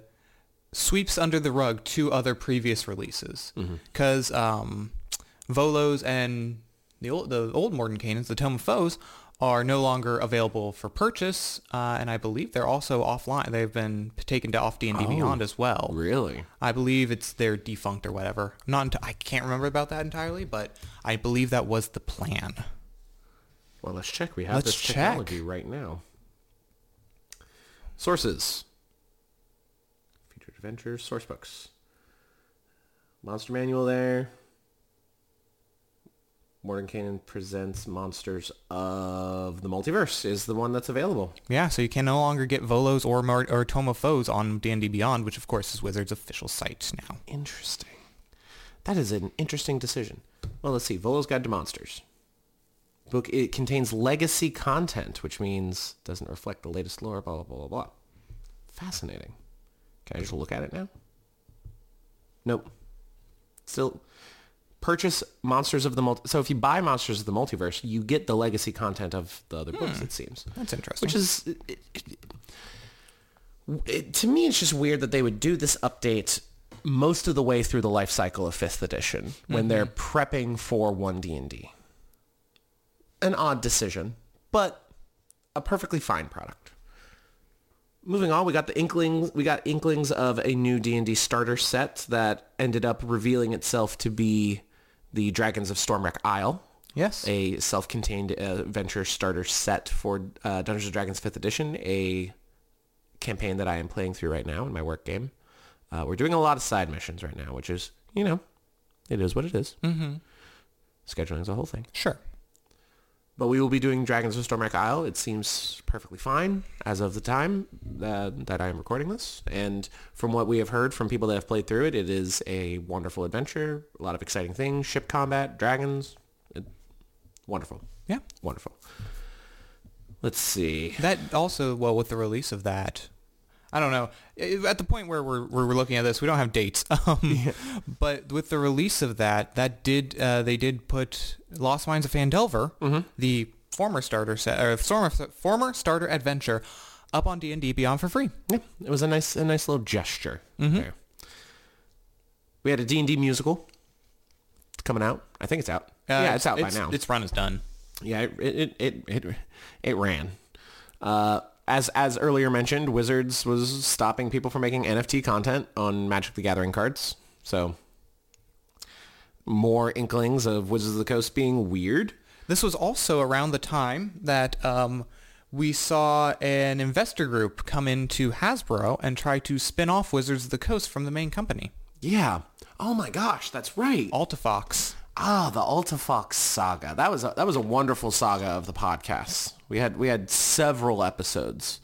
sweeps under the rug two other previous releases. Because Volo's and the old Mordenkainen's, the Tome of Foes, are no longer available for purchase, and I believe they're also offline. They've been taken to Off D&D Beyond as well. Really? I believe they're defunct or whatever. I can't remember about that entirely, but I believe that was the plan. Well, let's check. We have this technology right now. Sources. Featured Adventures, source books. Monster Manual there. Mordenkainen Presents Monsters of the Multiverse is the one that's available. Yeah, so you can no longer get Volos or Tome of Foes on D&D Beyond, which of course is Wizards' official site now. Interesting. That is an interesting decision. Well, let's see. Volo's Guide to Monsters. Book, it contains legacy content, which means doesn't reflect the latest lore, blah, blah, blah, blah, blah. Fascinating. Can I just look at it now? Nope. Still... Purchase Monsters of the Multiverse. So if you buy Monsters of the Multiverse, you get the legacy content of the other books, it seems. That's interesting. Which is... to me, it's just weird that they would do this update most of the way through the life cycle of 5th edition when they're prepping for One D&D. An odd decision, but a perfectly fine product. Moving on, we got inklings of a new D&D starter set that ended up revealing itself to be... the Dragons of Stormwreck Isle. Yes. A self-contained adventure starter set for Dungeons & Dragons 5th Edition, a campaign that I am playing through right now in my work game. We're doing a lot of side missions right now, which is, you know, it is what it is. Mm-hmm. Scheduling is a whole thing. Sure. But we will be doing Dragons of Stormwreck Isle. It seems perfectly fine as of the time that I am recording this. And from what we have heard from people that have played through it, it is a wonderful adventure. A lot of exciting things. Ship combat, dragons. Wonderful. Yeah. Wonderful. Let's see. That also, well, with the release of that, I don't know. At the point where we're looking at this, we don't have dates. But with the release of that did they did put Lost Mines of Phandelver, the former starter set or former starter adventure, up on D&D Beyond for free. Yeah, it was a nice little gesture. Mm-hmm. There. We had a D&D musical coming out. I think it's out. Yeah, it's out by now. Its run is done. Yeah, it ran. As earlier mentioned, Wizards was stopping people from making NFT content on Magic the Gathering cards. So, more inklings of Wizards of the Coast being weird. This was also around the time that we saw an investor group come into Hasbro and try to spin off Wizards of the Coast from the main company. Yeah. Oh my gosh, that's right. AltaFox. Ah, the AltaFox saga. That was a wonderful saga of the podcast. We had several episodes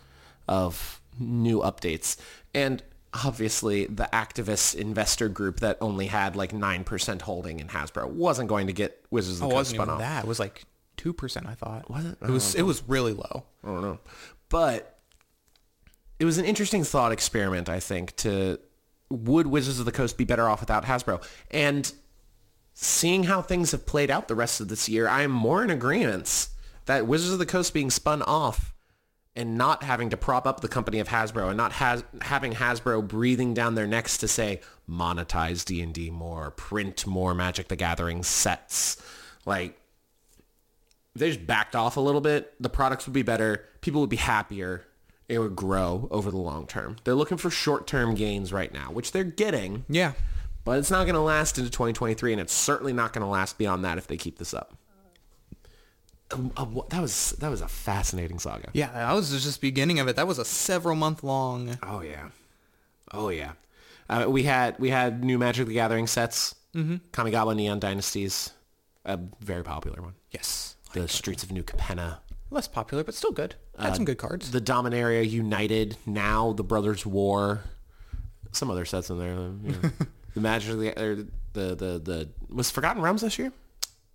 of new updates. And obviously the activist investor group that only had like 9% holding in Hasbro wasn't going to get Wizards of the Coast spun off. It was like 2%, I thought. Was it? It was really low. I don't know. But it was an interesting thought experiment, I think, would Wizards of the Coast be better off without Hasbro? And seeing how things have played out the rest of this year, I am more in agreement that Wizards of the Coast being spun off and not having to prop up the company of Hasbro and not having Hasbro breathing down their necks to say, monetize D&D more, print more Magic the Gathering sets. Like, if they just backed off a little bit, the products would be better, people would be happier, it would grow over the long term. They're looking for short-term gains right now, which they're getting. Yeah. But it's not going to last into 2023, and it's certainly not going to last beyond that if they keep this up. That was a fascinating saga. Yeah, that was just the beginning of it. That was a several-month-long... Oh, yeah. We had new Magic the Gathering sets. Mm-hmm. Kamigawa Neon Dynasties. A very popular one. Yes. The Streets of New Capenna. Less popular, but still good. Had some good cards. The Dominaria United. Now the Brothers War. Some other sets in there. Yeah. The Magic of the was Forgotten Realms this year?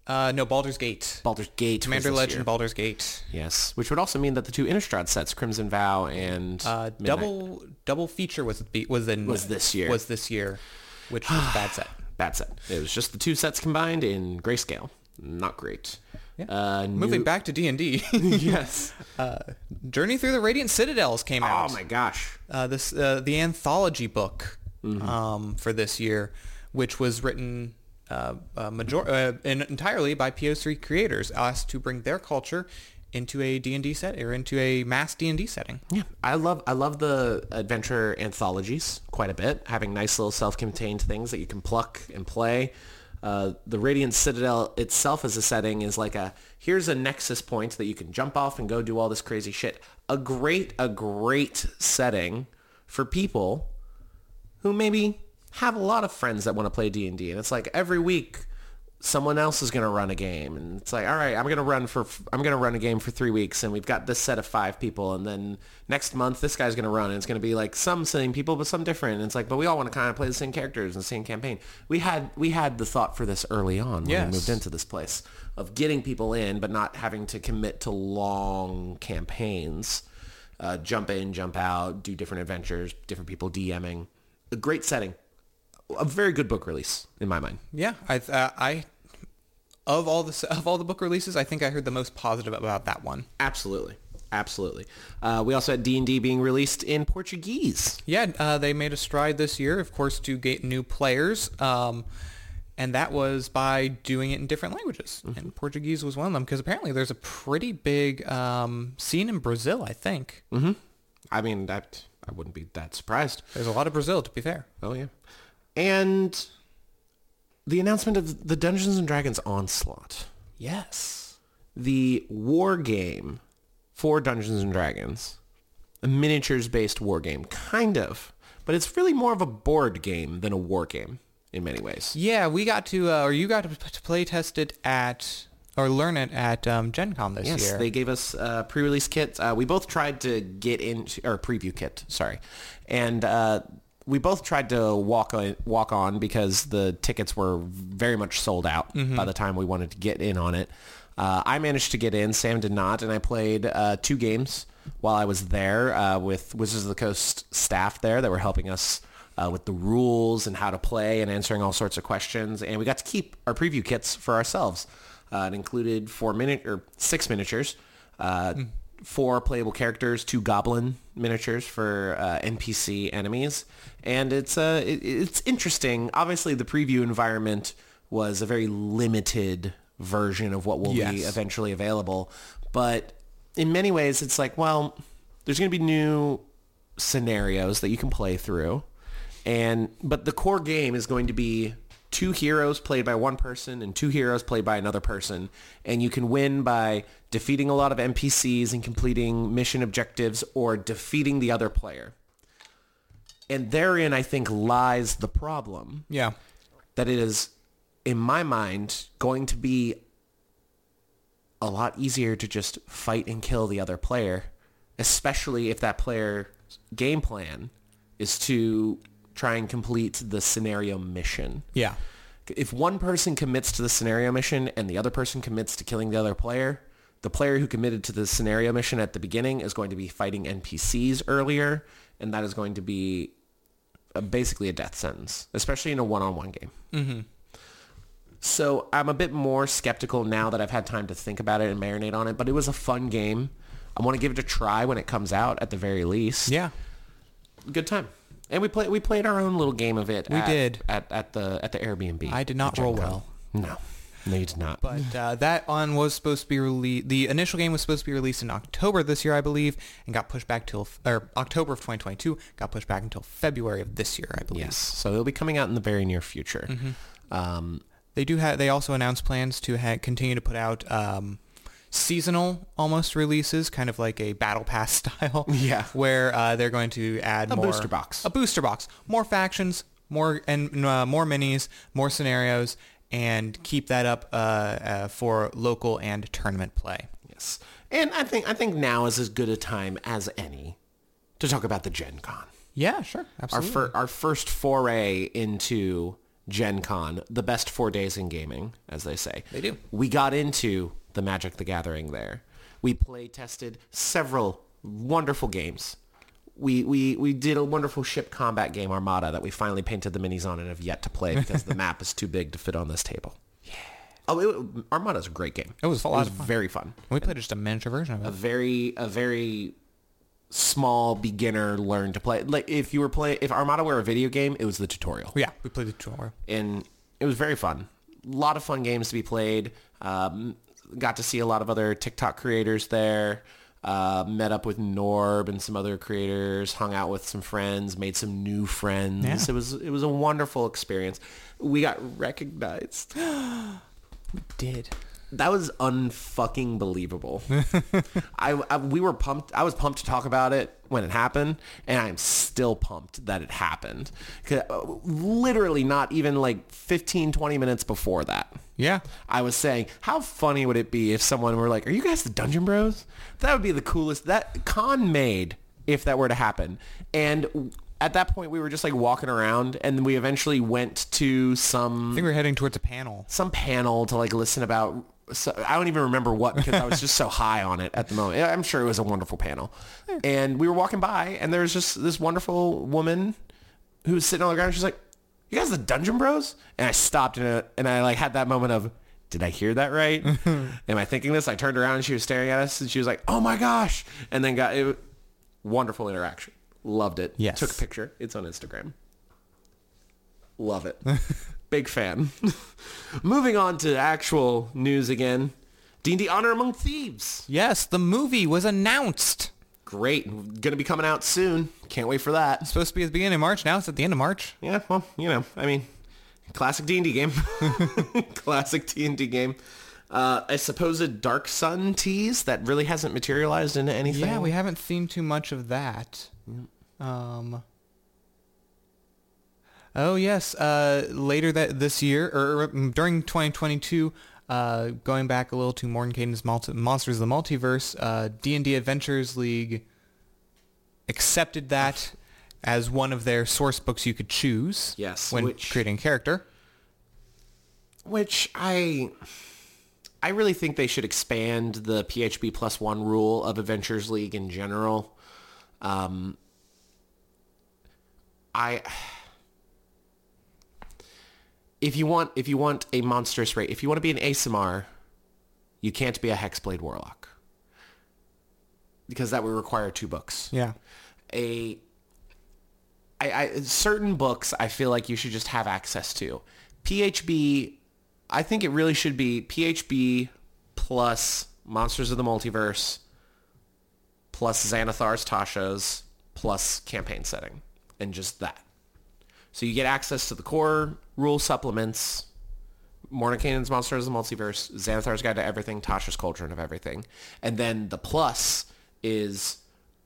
No, Baldur's Gate. Commander Legend, Baldur's Gate. Yes, which would also mean that the two Innistrad sets, Crimson Vow and Midnight. double feature was this year, which was a bad set. bad set. It was just the two sets combined in grayscale. Not great. Yeah. Moving back to D&D. Yes. Journey Through the Radiant Citadels came out. Oh my gosh. The anthology book for this year, which was written entirely by PO3 creators, asked to bring their culture into a D&D set or into a mass D&D setting. Yeah. I love the adventure anthologies quite a bit, having nice little self-contained things that you can pluck and play. The Radiant Citadel itself as a setting is like here's a nexus point that you can jump off and go do all this crazy shit. A great setting for people who maybe have a lot of friends that want to play D&D. And it's like every week someone else is going to run a game. And it's like, all right, I'm going to run a game for 3 weeks. And we've got this set of 5 people. And then next month, this guy's going to run. And it's going to be like some same people, but some different. And it's like, but we all want to kind of play the same characters and the same campaign. We had the thought for this early on when we moved into this place of getting people in, but not having to commit to long campaigns, jump in, jump out, do different adventures, different people DMing. A great setting. A very good book release in my mind. Yeah, of all the book releases, I think I heard the most positive about that one. Absolutely. We also had D&D being released in Portuguese. Yeah, they made a stride this year, of course, to get new players, and that was by doing it in different languages. Mm-hmm. And Portuguese was one of them because apparently there's a pretty big scene in Brazil, I think. Mm-hmm. I mean, I wouldn't be that surprised. There's a lot of Brazil, to be fair. Oh yeah. And the announcement of the Dungeons & Dragons Onslaught. Yes. The war game for Dungeons & Dragons. A miniatures-based war game, kind of. But it's really more of a board game than a war game in many ways. Yeah, we got to, or you got to play test it at, or learn it at Gen Con this year. Yes, they gave us a pre-release kit. We both tried to get into, or preview kit, sorry. And, we both tried to walk on because the tickets were very much sold out by the time we wanted to get in on it. I managed to get in. Sam did not. And I played 2 games while I was there with Wizards of the Coast staff there that were helping us with the rules and how to play and answering all sorts of questions. And we got to keep our preview kits for ourselves. It included 6 miniatures, 4 playable characters, 2 goblin miniatures for NPC enemies, and it's interesting. Obviously, the preview environment was a very limited version of what will be eventually available, but in many ways, it's like, well, there's going to be new scenarios that you can play through, but the core game is going to be 2 heroes played by one person and 2 heroes played by another person. And you can win by defeating a lot of NPCs and completing mission objectives or defeating the other player. And therein, I think, lies the problem. Yeah. That it is, in my mind, going to be a lot easier to just fight and kill the other player, especially if that player's game plan is to try and complete the scenario mission. Yeah. If one person commits to the scenario mission and the other person commits to killing the other player, the player who committed to the scenario mission at the beginning is going to be fighting NPCs earlier, and that is going to be basically a death sentence, especially in a one-on-one game. Mm-hmm. So I'm a bit more skeptical now that I've had time to think about it and marinate on it, but it was a fun game. I want to give it a try when it comes out at the very least. Yeah. Good time. And we played our own little game of it. We did at the Airbnb. I did not roll well. No, you did not. But that one was supposed to be released. The initial game was supposed to be released in October this year, I believe, and got pushed back till October of 2022. Got pushed back until February of this year, I believe. Yes. So it'll be coming out in the very near future. Mm-hmm. They also announced plans to continue to put out seasonal almost releases, kind of like a battle pass style, where they're going to add a booster box, more factions, more minis, more scenarios, and keep that up for local and tournament play. Yes. And I think now is as good a time as any to talk about the Gen Con. Yeah, sure, absolutely. Our first foray into Gen Con, the best 4 days in gaming, as they say. They do. We got into the Magic the Gathering there. We play tested several wonderful games. we did a wonderful ship combat game, Armada, that we finally painted the minis on and have yet to play because the map is too big to fit on this table. Yeah. Oh, Armada's a great game. It was a lot of fun. Very fun. We played just a miniature version of it. A very small beginner learn to play. Like if Armada were a video game, it was the tutorial. Yeah, we played the tutorial. And it was very fun. A lot of fun games to be played. Got to see a lot of other TikTok creators there. Met up with Norb and some other creators, hung out with some friends, made some new friends. Yeah. It was a wonderful experience. We got recognized. We did. That was unfucking believable. We were pumped. I was pumped to talk about it when it happened, and I'm still pumped that it happened. Literally not even like 15, 20 minutes before that. Yeah. I was saying, how funny would it be if someone were like, are you guys the Dungeon Bros? That would be the coolest. That con made if that were to happen. And at that point, we were just like walking around, and we eventually went to I think we were heading towards a panel. Some panel to like listen about. So I don't even remember what, because I was just so high on it at the moment. I'm sure it was a wonderful panel. Yeah. And we were walking by, and there was just this wonderful woman who was sitting on the ground. She's like, you guys the Dungeon Bros? And I stopped, and I like had that moment of, did I hear that right? Am I thinking this? I turned around, and she was staring at us, and she was like, oh my gosh. And then got it. Wonderful interaction. Loved it. Yes. Took a picture. It's on Instagram. Love it. Big fan. Moving on to actual news again. D&D Honor Among Thieves. Yes, the movie was announced. Great. Going to be coming out soon. Can't wait for that. It's supposed to be at the beginning of March. Now it's at the end of March. Yeah, well, you know, I mean, classic D&D game. Classic D&D game. A supposed Dark Sun tease that really hasn't materialized into anything. Yeah, we haven't seen too much of that. Oh yes. Later this year or during 2022, going back a little to Mordenkainen's Monsters of the Multiverse, D&D Adventures League accepted that as one of their source books you could choose. Yes, when creating a character. Which I really think they should expand the PHB plus one rule of Adventures League in general. If you want a monstrous race, if you want to be an ASMR, you can't be a Hexblade Warlock, because that would require two books. Yeah. Certain books I feel like you should just have access to. PHB, I think it really should be PHB plus Monsters of the Multiverse plus Xanathar's, Tasha's, plus campaign setting, and just that. So you get access to the core rule supplements, Mordenkainen's Monsters of the Multiverse, Xanathar's Guide to Everything, Tasha's Cauldron of Everything. And then the plus is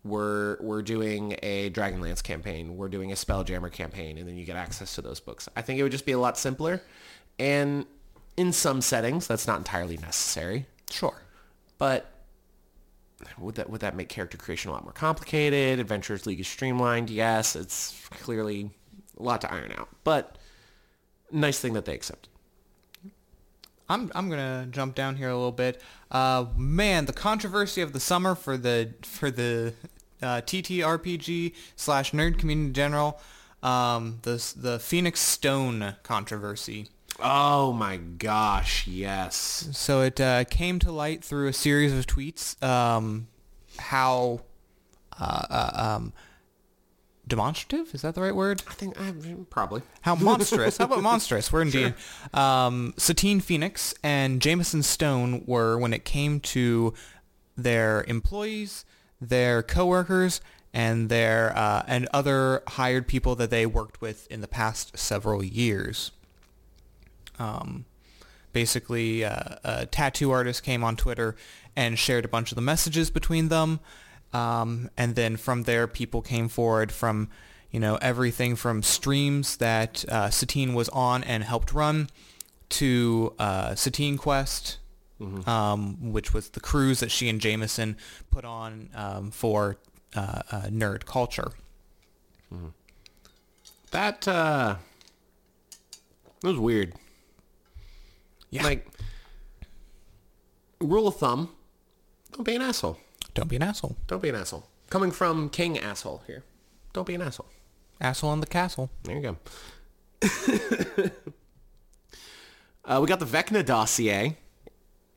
we're doing a Dragonlance campaign, we're doing a Spelljammer campaign, and then you get access to those books. I think it would just be a lot simpler. And in some settings, that's not entirely necessary. Sure. But Would that make character creation a lot more complicated? Adventures League is streamlined. Yes, it's clearly a lot to iron out, but nice thing that they accepted. I'm gonna jump down here a little bit. Man, the controversy of the summer for the TTRPG / nerd community in general, the Phoenix Stone controversy. Oh my gosh, yes. So it came to light through a series of tweets how demonstrative? Is that the right word? I think probably. How monstrous. How about monstrous? We're in sure. Satine Phoenix and Jameson Stone were, when it came to their employees, their coworkers, and their and other hired people that they worked with in the past several years. Basically, a tattoo artist came on Twitter and shared a bunch of the messages between them. And then from there, people came forward from, you know, everything from streams that Satine was on and helped run to Satine Quest, mm-hmm. Which was the cruise that she and Jameson put on for nerd culture. Mm-hmm. That was weird. Yeah. Like, rule of thumb, don't be an asshole. Don't be an asshole. Coming from King Asshole here. Don't be an asshole. Asshole on the castle. There you go. We got the Vecna dossier,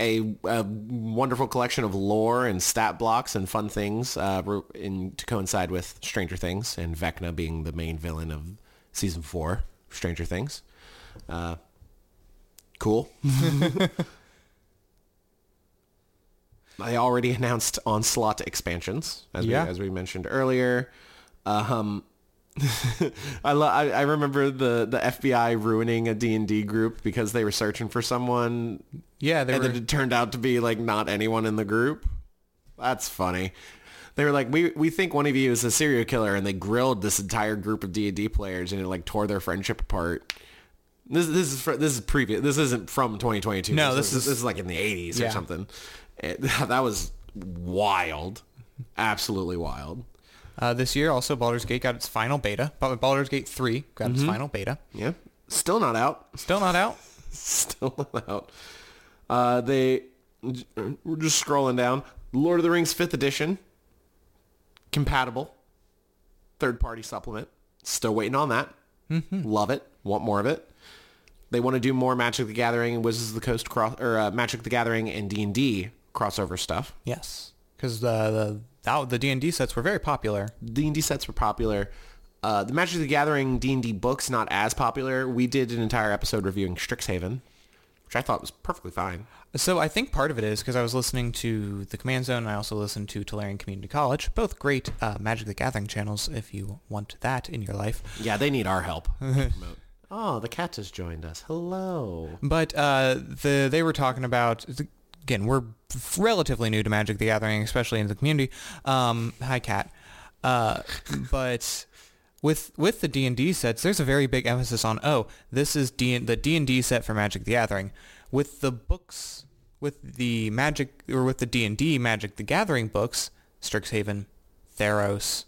a wonderful collection of lore and stat blocks and fun things to coincide with Stranger Things and Vecna being the main villain of Season 4 of Stranger Things. Cool. They already announced Onslaught expansions, as we mentioned earlier. I remember the FBI ruining a D&D group because they were searching for someone. Yeah, then it turned out to be like not anyone in the group. That's funny. They were like, we think one of you is a serial killer, and they grilled this entire group of D&D players, and it like tore their friendship apart. This is previous. This isn't from 2022. No, this is like in the 80s or something. That was wild. Absolutely wild. This year, also, Baldur's Gate got its final beta. Baldur's Gate 3 got its final beta. Yeah. Still not out. We're just scrolling down. Lord of the Rings 5th edition. Compatible. Third-party supplement. Still waiting on that. Mm-hmm. Love it. Want more of it. They want to do more Magic the Gathering and Wizards of the Coast Magic the Gathering and D&D crossover stuff. Yes. Because the D&D sets were very popular. D&D sets were popular. The Magic the Gathering D&D books, not as popular. We did an entire episode reviewing Strixhaven, which I thought was perfectly fine. So I think part of it is because I was listening to The Command Zone, and I also listened to Tolarian Community College, both great Magic the Gathering channels if you want that in your life. Yeah, they need our help to promote. Oh, the cat has joined us. Hello. But they were talking about... Again, we're relatively new to Magic the Gathering, especially in the community. Hi, Kat. But with the D&D sets, there's a very big emphasis on, this is the D&D set for Magic the Gathering. With the books, with the D&D Magic the Gathering books, Strixhaven, Theros.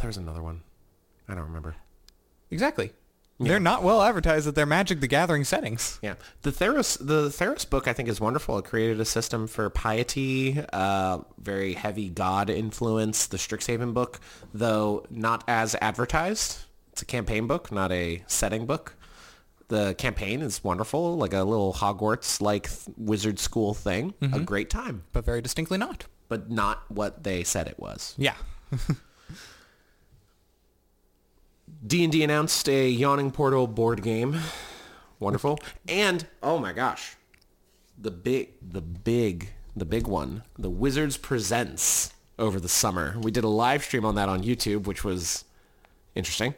There's another one. I don't remember. Exactly. Yeah. They're not well advertised that they're Magic the Gathering settings. Yeah. The Theros book, I think, is wonderful. It created a system for piety, very heavy god influence. The Strixhaven book, though not as advertised. It's a campaign book, not a setting book. The campaign is wonderful, like a little Hogwarts-like wizard school thing. Mm-hmm. A great time. But very distinctly not. But not what they said it was. Yeah. D&D announced a Yawning Portal board game. Wonderful. And, oh my gosh, the big one, the Wizards Presents over the summer. We did a live stream on that on YouTube, which was interesting.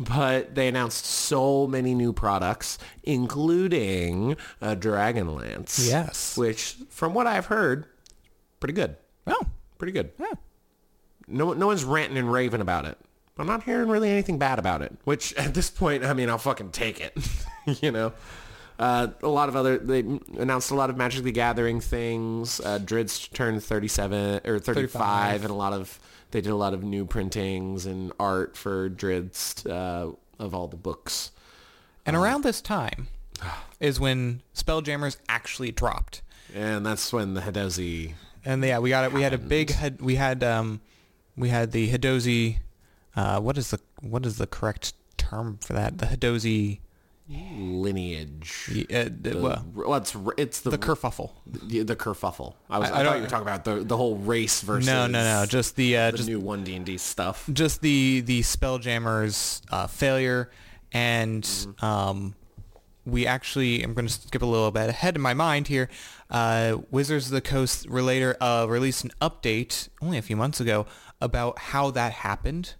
But they announced so many new products, including a Dragonlance. Yes. Which, from what I've heard, pretty good. Oh. Pretty good. Yeah. No one's ranting and raving about it. I'm not hearing really anything bad about it, which at this point, I mean, I'll fucking take it, you know. They announced a lot of Magic the Gathering things. Drizzt turned 35, and they did a lot of new printings and art for Drizzt of all the books. And around this time is when Spelljammers actually dropped, and that's when the Hadozee. And yeah, we got it. We had a big head. We had the Hadozee. What is the correct term for that? The Hadozee lineage. It's the kerfuffle. The kerfuffle. I thought you were talking about the whole race versus. No. Just the new One D&D stuff. Just the Spelljammer's failure, and I'm going to skip a little bit ahead in my mind here. Wizards of the Coast released an update only a few months ago about how that happened.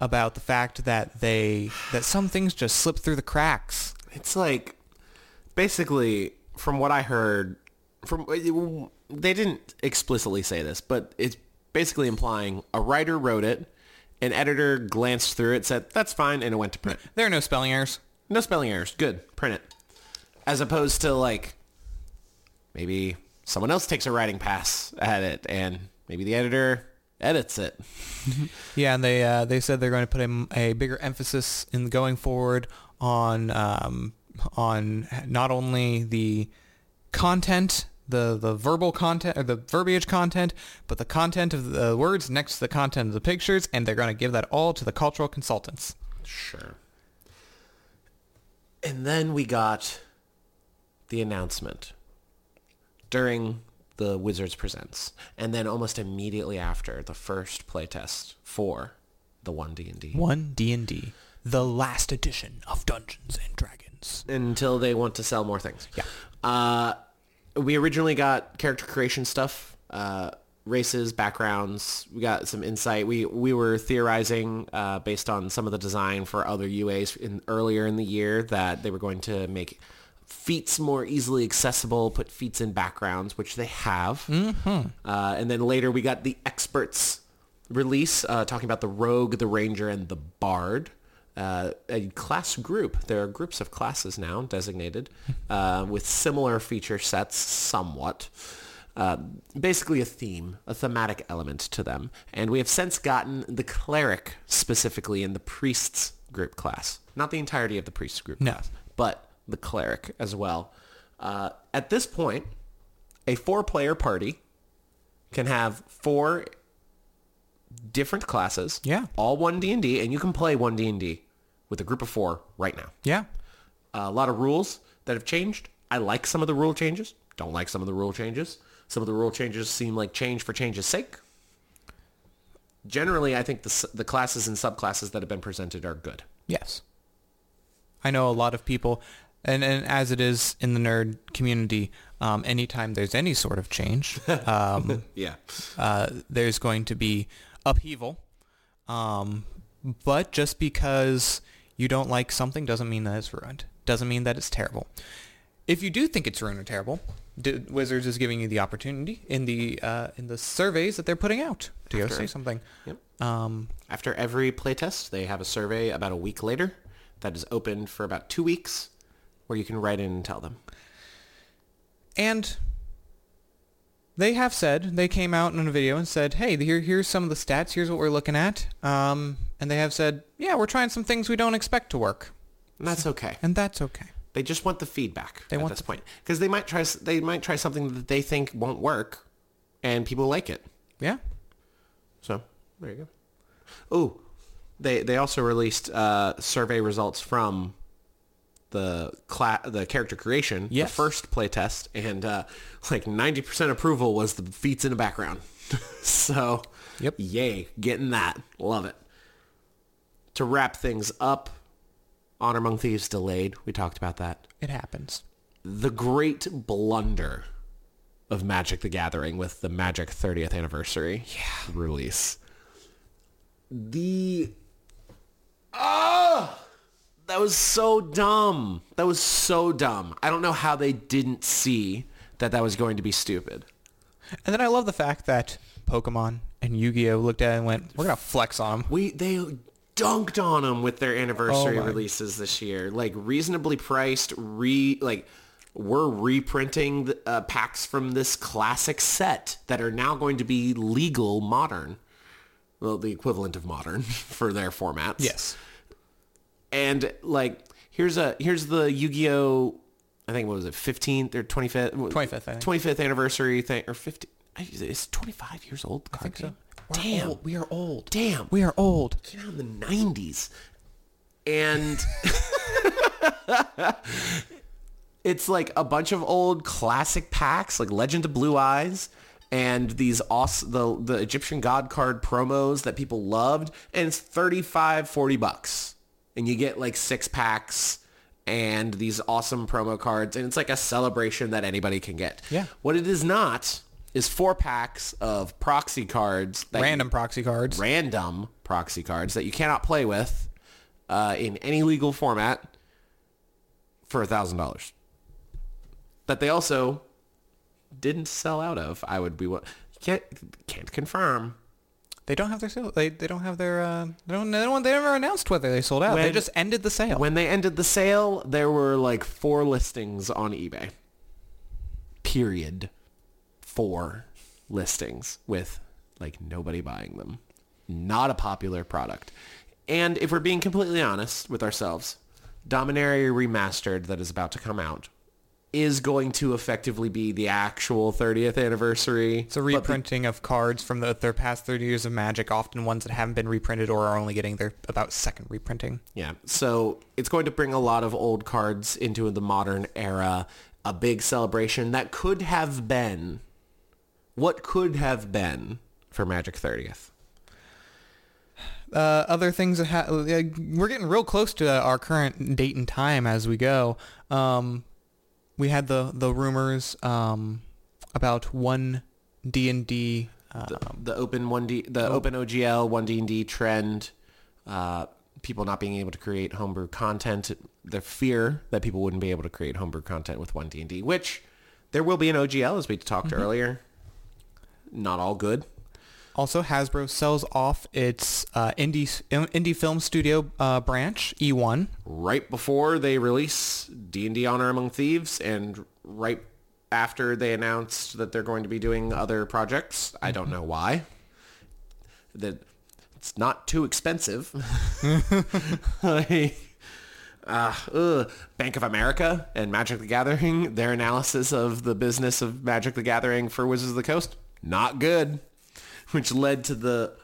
About the fact that that some things just slip through the cracks. It's like, basically, from what I heard, they didn't explicitly say this, but it's basically implying a writer wrote it, an editor glanced through it, said, that's fine, and it went to print. There are no spelling errors. No spelling errors. Good. Print it. As opposed to, like, maybe someone else takes a writing pass at it, and maybe the editor... edits it. Yeah, and they said they're going to put a bigger emphasis in going forward on not only the content the verbal content, or the verbiage content, but the content of the words next to the content of the pictures, and they're going to give that all to the cultural consultants. Sure. And then we got the announcement during the Wizards Presents, and then almost immediately after, the first playtest for the One D&D. One D&D, the last edition of Dungeons and Dragons. Until they want to sell more things. Yeah. We originally got character creation stuff, races, backgrounds. We got some insight. We were theorizing based on some of the design for other UAs earlier in the year that they were going to make feats more easily accessible, put feats in backgrounds, which they have. Mm-hmm. And then later we got the experts release, talking about the rogue, the ranger, and the bard. A class group. There are groups of classes now designated with similar feature sets somewhat. Basically a theme, a thematic element to them. And we have since gotten the cleric specifically in the priest's group class. Not the entirety of the priest's group class, but the cleric as well. At this point, a four-player party can have four different classes, all one D&D, and you can play one D&D with a group of four right now. Yeah. A lot of rules that have changed. I like some of the rule changes. Don't like some of the rule changes. Some of the rule changes seem like change for change's sake. Generally, I think the classes and subclasses that have been presented are good. Yes. I know a lot of people, and as it is in the nerd community, anytime there's any sort of change, there's going to be upheaval. But just because you don't like something doesn't mean that it's ruined. Doesn't mean that it's terrible. If you do think it's ruined or terrible, Wizards is giving you the opportunity in the surveys that they're putting out to go say something. Yep. After every playtest, they have a survey about a week later that is open for about 2 weeks where you can write in and tell them. And they have said, they came out in a video and said, hey, here's some of the stats, here's what we're looking at. And they have said, yeah, we're trying some things we don't expect to work. And that's okay. And that's okay. They just want the feedback at this point. Because they might try something that they think won't work, and people like it. Yeah. So, there you go. Ooh, they also released survey results from the character creation, yes, the first playtest, and 90% approval was the feats in the background. So, yep, yay, getting that. Love it. To wrap things up, Honor Among Thieves delayed. We talked about that. It happens. The great blunder of Magic the Gathering with the Magic 30th anniversary release. That was so dumb. I don't know how they didn't see that was going to be stupid. And then I love the fact that Pokemon and Yu-Gi-Oh looked at it and went, we're going to flex on them. They dunked on them with their anniversary releases this year. Like, reasonably priced, we're reprinting the, packs from this classic set that are now going to be legal modern. Well, the equivalent of modern for their formats. Yes. And here's the Yu-Gi-Oh, I think, what was it, 15th or 25th? 25th, I think. 25th anniversary thing, or 50. It's 25 years old. I think so. Damn. We are old. Came out in the 90s. And it's like a bunch of old classic packs, like Legend of Blue Eyes, and these awesome, the Egyptian God card promos that people loved, and it's $35-$40. And you get like 6 packs and these awesome promo cards. And it's like a celebration that anybody can get. Yeah. What it is not is 4 packs of proxy cards. Random proxy cards that you cannot play with in any legal format for $1,000. That they also didn't sell out of. Can't confirm. They don't have their sale. They don't have their. They never announced whether they sold out. They just ended the sale. When they ended the sale, there were 4 listings on eBay. Period. 4 listings with nobody buying them. Not a popular product. And if we're being completely honest with ourselves, Dominaria Remastered that is about to come out is going to effectively be the actual 30th anniversary. It's a reprinting of cards from their past 30 years of Magic, often ones that haven't been reprinted or are only getting their about second reprinting. Yeah, so it's going to bring a lot of old cards into the modern era, a big celebration that could have been, what could have been for Magic 30th. Other things that we're getting real close to our current date and time as we go. We had the rumors about One D&D, the open open OGL One D&D trend, people not being able to create homebrew content, the fear that people wouldn't be able to create homebrew content with One D&D, which there will be an OGL as we talked earlier. Not all good. Also, Hasbro sells off its indie film studio branch, E1. Right before they release D&D Honor Among Thieves and right after they announced that they're going to be doing other projects. I don't know why. That it's not too expensive. Bank of America and Magic the Gathering, their analysis of the business of Magic the Gathering for Wizards of the Coast, not good. Which led to the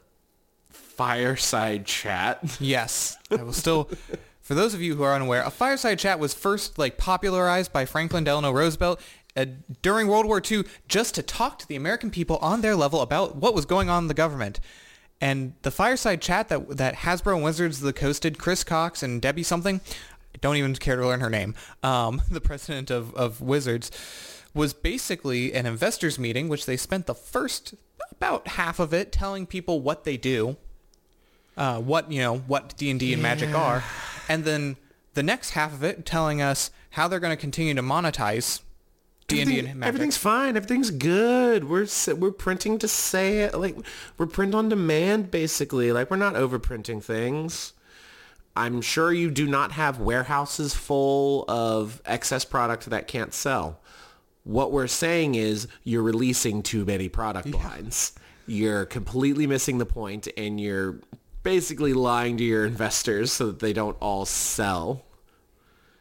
fireside chat. Yes. I will still, for those of you who are unaware, a fireside chat was first popularized by Franklin Delano Roosevelt during World War II just to talk to the American people on their level about what was going on in the government. And the fireside chat that Hasbro and Wizards of the Coast did, Chris Cox and Debbie something, I don't even care to learn her name, the president of Wizards, was basically an investors meeting, which they spent the first about half of it telling people what they do, what D&D and Magic are, and then the next half of it telling us how they're going to continue to monetize D&D and Magic. Everything's fine. Everything's good. We're printing to say it. We're print on demand, basically. We're not overprinting things. I'm sure you do not have warehouses full of excess product that can't sell. What we're saying is you're releasing too many product lines. You're completely missing the point, and you're basically lying to your investors so that they don't all sell.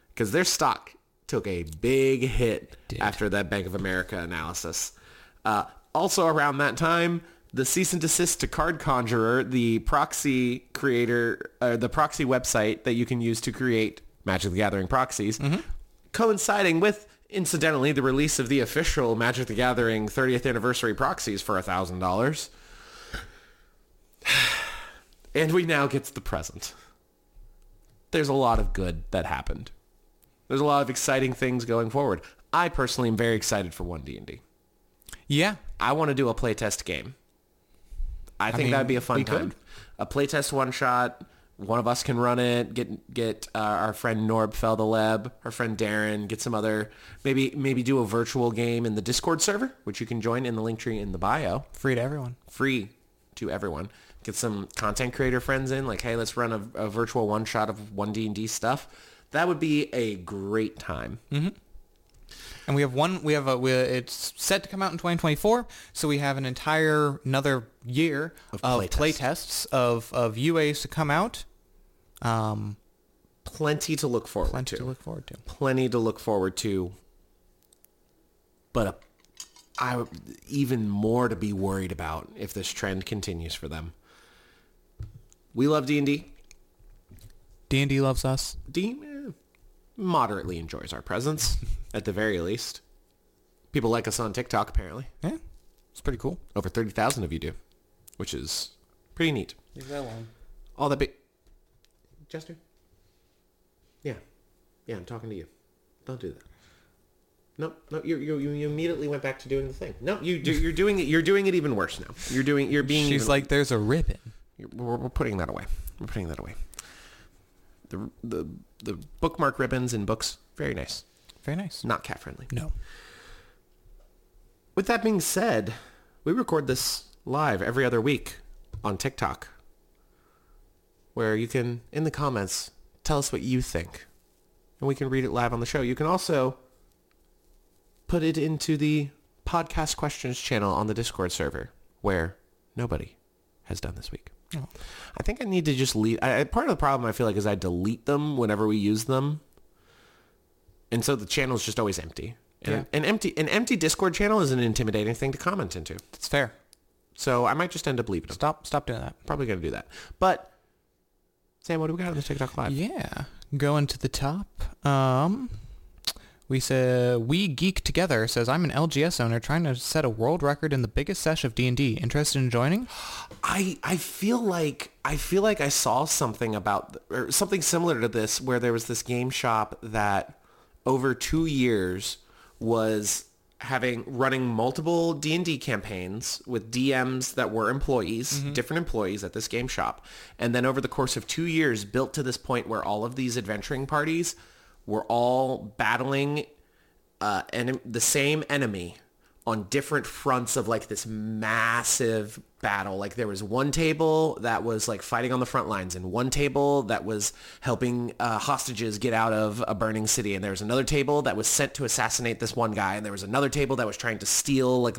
Because their stock took a big hit after that Bank of America analysis. Also around that time, the cease and desist to Card Conjurer, the proxy creator, the proxy website that you can use to create Magic the Gathering proxies, coinciding with, incidentally, the release of the official Magic the Gathering 30th anniversary proxies for $1,000. And we now get to the present. There's a lot of good that happened. There's a lot of exciting things going forward. I personally am very excited for One D&D. Yeah. I want to do a playtest game. I think that'd be a fun time. Could. A playtest one-shot. One of us can run it, get our friend Norb Feldeleb, our friend Darren, get some other, maybe do a virtual game in the Discord server, which you can join in the link tree in the bio. Free to everyone. Free to everyone. Get some content creator friends in, hey, let's run a virtual one-shot of One D&D stuff. That would be a great time. Mm-hmm. And it's set to come out in 2024, so we have another year of playtests of UAs to come out. Plenty to look forward to. But even more to be worried about if this trend continues for them. We love D&D. D&D loves us. D moderately enjoys our presence. At the very least. People like us on TikTok, apparently. Yeah. It's pretty cool. Over 30,000 of you do, which is pretty neat. Leave that alone. All that big... Jester? Yeah. Yeah, I'm talking to you. Don't do that. No, you immediately went back to doing the thing. No, you're doing it even worse now. She's like, there's a ribbon. We're putting that away. The bookmark ribbons in books, very nice. Very nice. Not cat friendly. No. With that being said, we record this live every other week on TikTok, where you can, in the comments, tell us what you think, and we can read it live on the show. You can also put it into the podcast questions channel on the Discord server, where nobody has done this week. Oh. I think I need to just leave. Part of the problem, I feel like, is I delete them whenever we use them. And so the channel is just always empty. And yeah. an empty Discord channel is an intimidating thing to comment into. That's fair. So I might just end up leaving them. Stop doing that. Probably going to do that. But, Sam, what do we got on the TikTok Live? Yeah. Going to the top. We say, We Geek Together says, I'm an LGS owner trying to set a world record in the biggest sesh of D&D. Interested in joining? I feel like I saw something about, or something similar to this, where there was this game shop that over 2 years was running multiple D&D campaigns with DMs that were employees, mm-hmm. different employees at this game shop. And then over the course of 2 years, built to this point where all of these adventuring parties were all battling the same enemy on different fronts of like this massive battle. Like there was one table that was like fighting on the front lines, and one table that was helping hostages get out of a burning city, and there was another table that was sent to assassinate this one guy, and there was another table that was trying to steal like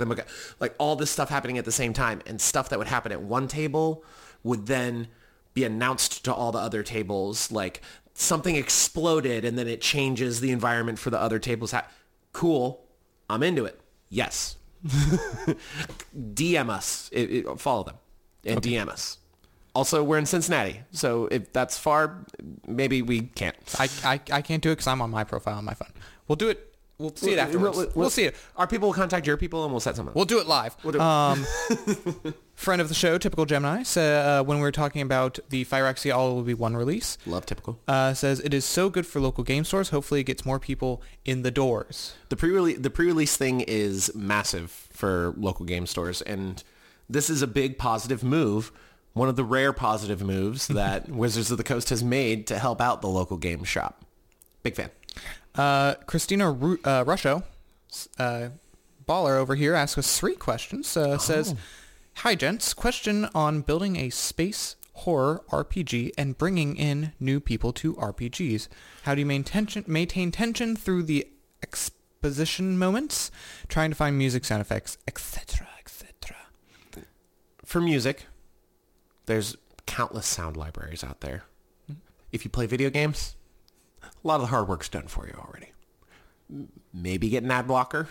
all this stuff happening at the same time. And stuff that would happen at one table would then be announced to all the other tables, like something exploded, and then it changes the environment for the other tables. Cool. I'm into it. Yes. DM us. Follow them. And okay. DM us. Also, we're in Cincinnati, so if that's far, maybe we can't. I can't do it because I'm on my profile on my phone. We'll do it. We'll see it afterwards. We'll see it. Our people will contact your people, and we'll set something up. We'll do it live. Friend of the show, Typical Gemini, when we were talking about the Phyrexia All Will Be One release. Love Typical. Says, it is so good for local game stores. Hopefully it gets more people in the doors. The pre-release thing is massive for local game stores, and this is a big positive move. One of the rare positive moves that Wizards of the Coast has made to help out the local game shop. Big fan. Christina Rusho, baller over here, asks us 3 questions. Says, hi gents, question on building a space horror RPG and bringing in new people to RPGs. How do you maintain tension through the exposition moments, trying to find music, sound effects, etc., etc.? For music, there's countless sound libraries out there. If you play video games, a lot of the hard work's done for you already. Maybe get an ad blocker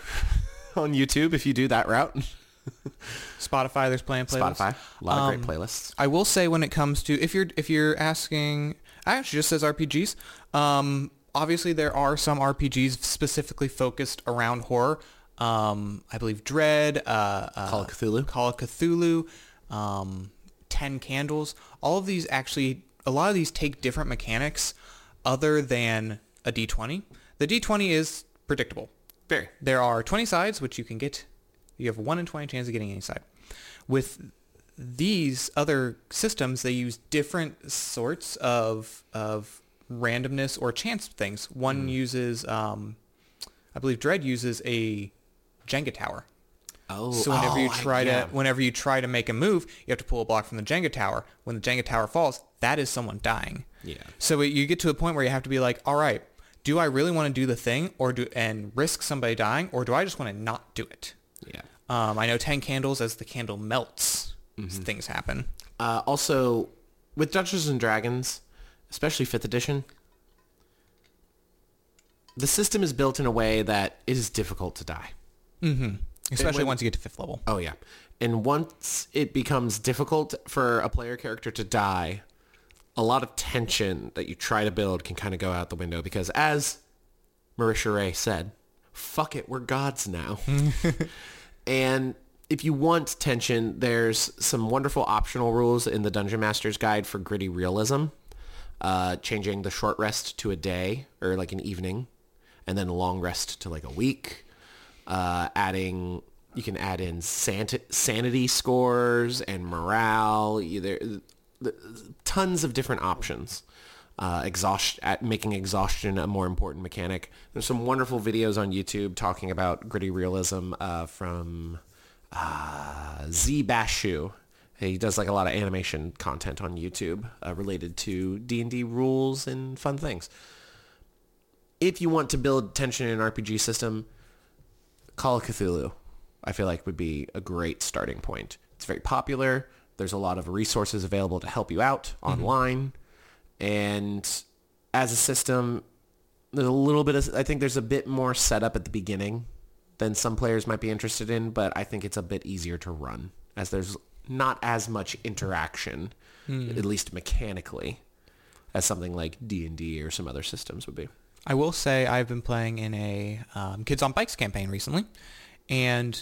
on YouTube if you do that route. Spotify, there's playlists. Spotify, a lot of great playlists. I will say, when it comes to, if you're asking, I actually just says RPGs. Obviously, there are some RPGs specifically focused around horror. I believe Dread, Call of Cthulhu, 10 Candles. All of these actually, a lot of these take different mechanics. Other than a D20, the D20 is predictable. Very. There are 20 sides, which you can get. You have a 1 in 20 chance of getting any side. With these other systems, they use different sorts of randomness or chance things. One uses, I believe, Dread uses a Jenga tower. So whenever you try to make a move, you have to pull a block from the Jenga tower. When the Jenga tower falls, that is someone dying. Yeah. So you get to a point where you have to be like, all right, do I really want to do the thing and risk somebody dying, or do I just want to not do it? Yeah. I know 10 Candles, as the candle melts, things happen. Also, with Dungeons and Dragons, especially 5th edition, the system is built in a way that it is difficult to die. Mm-hmm. Especially once you get to 5th level. Oh, yeah. And once it becomes difficult for a player character to die, a lot of tension that you try to build can kind of go out the window because, as Marisha Ray said, fuck it, we're gods now. And if you want tension, there's some wonderful optional rules in the Dungeon Master's Guide for gritty realism, changing the short rest to a day or like an evening, and then a long rest to like a week. You can add in sanity scores and morale, tons of different options. Making exhaustion a more important mechanic. There's some wonderful videos on YouTube talking about gritty realism from Z Bashu. He does like a lot of animation content on YouTube related to D&D rules and fun things. If you want to build tension in an RPG system, Call of Cthulhu, I feel like, would be a great starting point. It's very popular. There's a lot of resources available to help you out online. And as a system, There's a little bit of, I think there's a bit more setup at the beginning than some players might be interested in, but I think it's a bit easier to run as there's not as much interaction, at least mechanically, as something like D&D or some other systems would be. I will say I've been playing in a Kids on Bikes campaign recently, and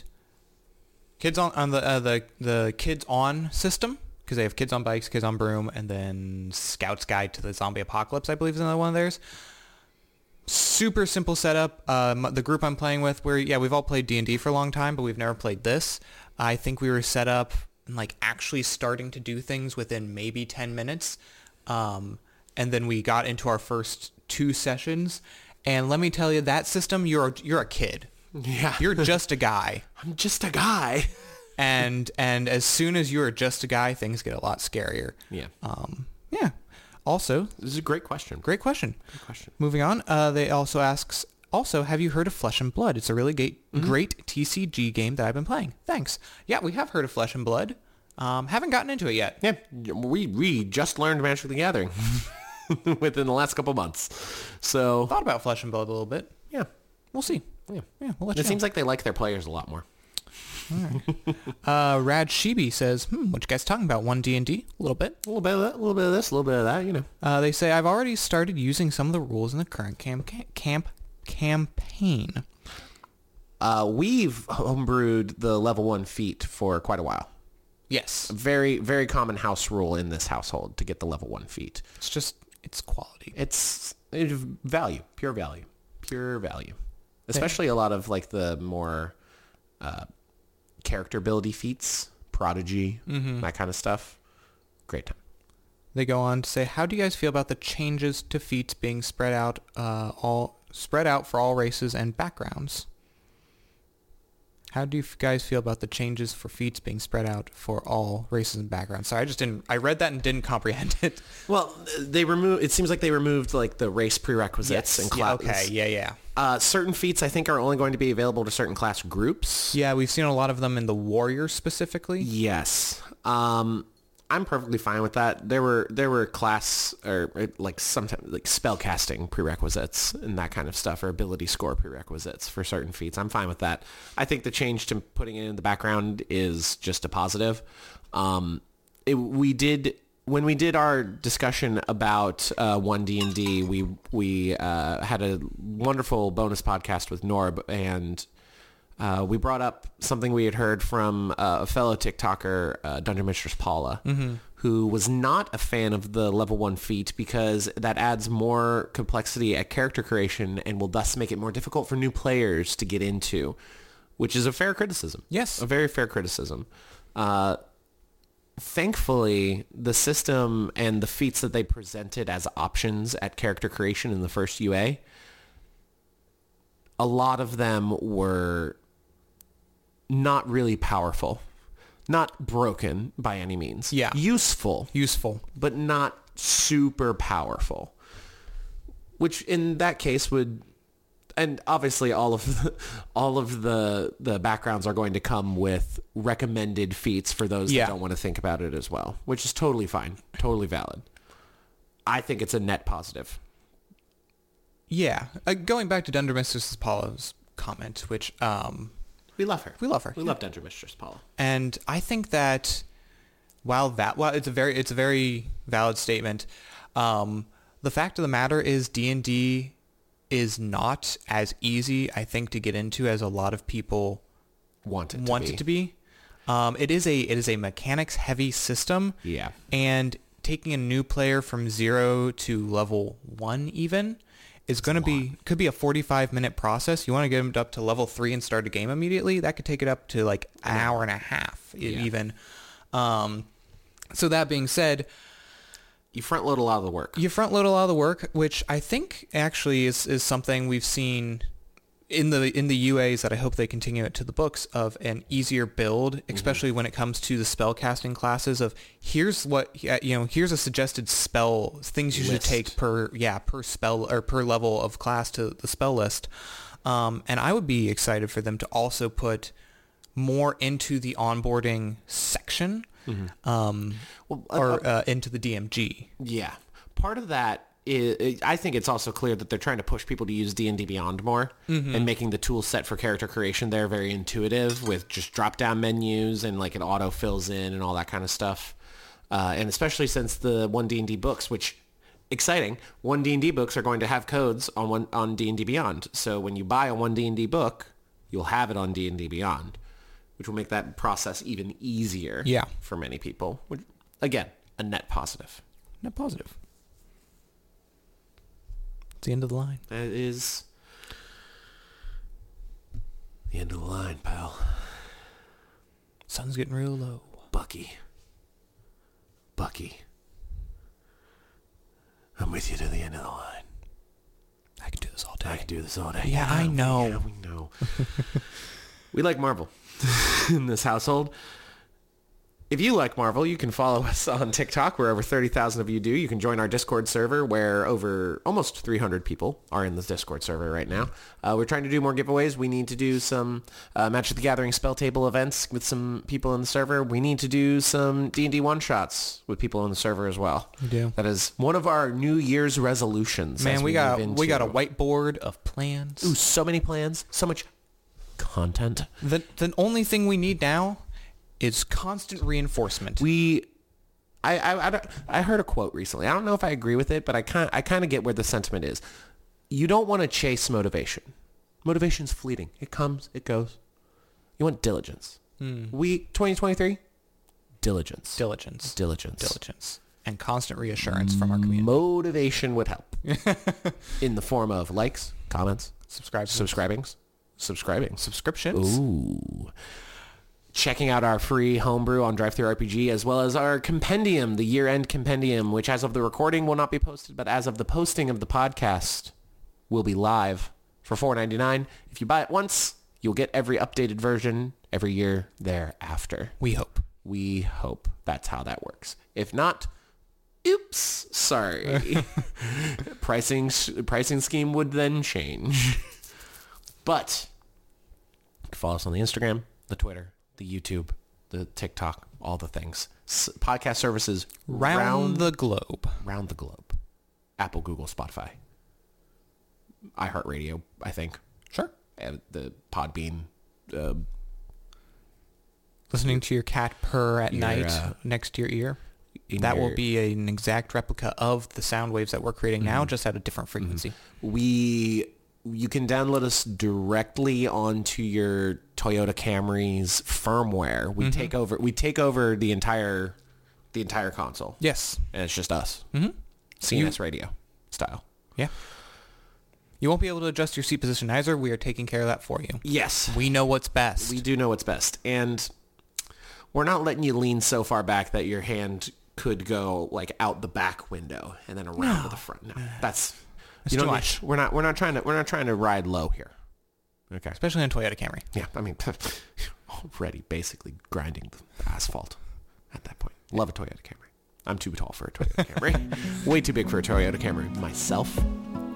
the Kids on system, because they have Kids on Bikes, Kids on Broom, and then Scout's Guide to the Zombie Apocalypse, I believe, is another one of theirs. Super simple setup. The group I'm playing with, we've all played D&D for a long time, but we've never played this. I think we were set up and like actually starting to do things within maybe 10 minutes. And then we got into our first two sessions. And let me tell you, that system, you're a kid. Yeah. You're just a guy. I'm just a guy. And as soon as you're just a guy, things get a lot scarier. Yeah. Yeah. Also, this is a great question. Moving on, they also asks, also, have you heard of Flesh and Blood? It's a really great TCG game that I've been playing. Thanks. Yeah, we have heard of Flesh and Blood. Haven't gotten into it yet. Yeah, we just learned Magic the Gathering within the last couple months. So thought about Flesh and Blood a little bit. Yeah, we'll see. Yeah, we'll let you know. It seems like they like their players a lot more. All right. Rad Shibi says, what you guys talking about? One D&D? A little bit. A little bit of that, a little bit of this, a little bit of that, you know. They say, I've already started using some of the rules in the current campaign. We've homebrewed the level 1 feat for quite a while. Yes. Very, very common house rule in this household to get the level 1 feat. It's just, it's quality. It's value, pure value. Especially a lot of like the more... character ability feats, Prodigy, that kind of stuff. Great time. They go on to say, how do you guys feel about the changes to feats being spread out for all races and backgrounds? How do you guys feel about the changes for feats being spread out for all races and backgrounds? Sorry, I read that and didn't comprehend it. Well, it seems like they removed like the race prerequisites and classes. Yeah, okay, yeah. Certain feats I think are only going to be available to certain class groups. Yeah, we've seen a lot of them in the warrior specifically. Yes. I'm perfectly fine with that. There were class or like sometimes like spellcasting prerequisites and that kind of stuff, or ability score prerequisites for certain feats. I'm fine with that. I think the change to putting it in the background is just a positive. When we did our discussion about One D&D, we had a wonderful bonus podcast with Norb, and we brought up something we had heard from a fellow TikToker, Dungeon Mistress Paula, who was not a fan of the level 1 feat because that adds more complexity at character creation and will thus make it more difficult for new players to get into, which is a fair criticism. Yes. A very fair criticism. Thankfully, the system and the feats that they presented as options at character creation in the first UA, a lot of them were... not really powerful, not broken by any means. Yeah. Useful, but not super powerful, which in that case would, and obviously all of the backgrounds are going to come with recommended feats for those that don't want to think about it as well, which is totally fine. Totally valid. I think it's a net positive. Yeah. Going back to Dungeon Mistress Paula's comment, which, we love her. We love Dungeon Mistress Paula. And I think that while it's a very valid statement, the fact of the matter is D&D is not as easy, I think, to get into as a lot of people want it to be. It is a mechanics heavy system. Yeah. And taking a new player from 0 to level 1 even is going to could be a 45-minute process. You want to get them up to level 3 and start a game immediately. That could take it up to like an hour and a half even. So that being said, you front load a lot of the work, which I think actually is something we've seen in the UAs that I hope they continue it to the books of an easier build, especially when it comes to the spellcasting classes of here's a suggested spell things you should take per spell or per level of class to the spell list. And I would be excited for them to also put more into the onboarding section, into the DMG. Yeah. Part of that I think it's also clear that they're trying to push people to use D&D Beyond more, mm-hmm. and making the tool set for character creation there very intuitive with just drop-down menus and like it auto-fills in and all that kind of stuff. And especially since the One D&D books, which, exciting, One D&D books are going to have codes on D&D Beyond. So when you buy a One D&D book, you'll have it on D&D Beyond, which will make that process even easier for many people. Which, again, a net positive. Net positive. It's the end of the line. That is the end of the line, pal. Sun's getting real low. Bucky. I'm with you to the end of the line. I could do this all day. Yeah, I know. Yeah, we know. We like Marvel in this household. If you like Marvel, you can follow us on TikTok, where over 30,000 of you do. You can join our Discord server, where over almost 300 people are in the Discord server right now. We're trying to do more giveaways. We need to do some Magic the Gathering spell table events with some people in the server. We need to do some D&D one-shots with people in the server as well. We do. That is one of our New Year's resolutions. Man, we got a whiteboard of plans. Ooh, so many plans. So much content. The only thing we need now... It's constant reinforcement. I heard a quote recently. I don't know if I agree with it, but I kind of get where the sentiment is. You don't want to chase motivation. Motivation's fleeting. It comes, it goes. You want diligence. Mm. 2023, diligence. Diligence. And constant reassurance from our community. Motivation would help in the form of likes, comments, subscriptions. Ooh. Checking out our free homebrew on DriveThruRPG, as well as our compendium, the year-end compendium, which as of the recording will not be posted, but as of the posting of the podcast will be live for $4.99. If you buy it once, you'll get every updated version every year thereafter. We hope that's how that works. If not, oops, sorry. Pricing scheme would then change. But you can follow us on the Instagram, the Twitter, the YouTube, the TikTok, all the things. Podcast services round the globe. Apple, Google, Spotify, iHeartRadio, I think. Sure. And the Podbean. Listening to your cat purr at night next to your ear. That will be an exact replica of the sound waves that we're creating now, just at a different frequency. You can download us directly onto your Toyota Camry's firmware. We take over the entire console. Yes. And it's just us. Mm-hmm. CNS radio style. Yeah. You won't be able to adjust your seat position either. We are taking care of that for you. Yes. We know what's best. We do know what's best. And we're not letting you lean so far back that your hand could go like out the back window and then around to the front. No. That's too much. We're not trying to ride low here. Okay. Especially on Toyota Camry. Yeah, I mean, already basically grinding the asphalt at that point. Love a Toyota Camry. I'm too tall for a Toyota Camry. Way too big for a Toyota Camry myself.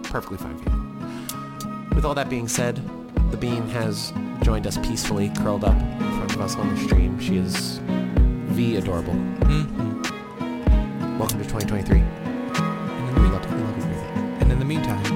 Perfectly fine vehicle. With all that being said, the bean has joined us peacefully, curled up in front of us on the stream. She is adorable. Mm-hmm. Welcome to 2023. We love you. In the meantime,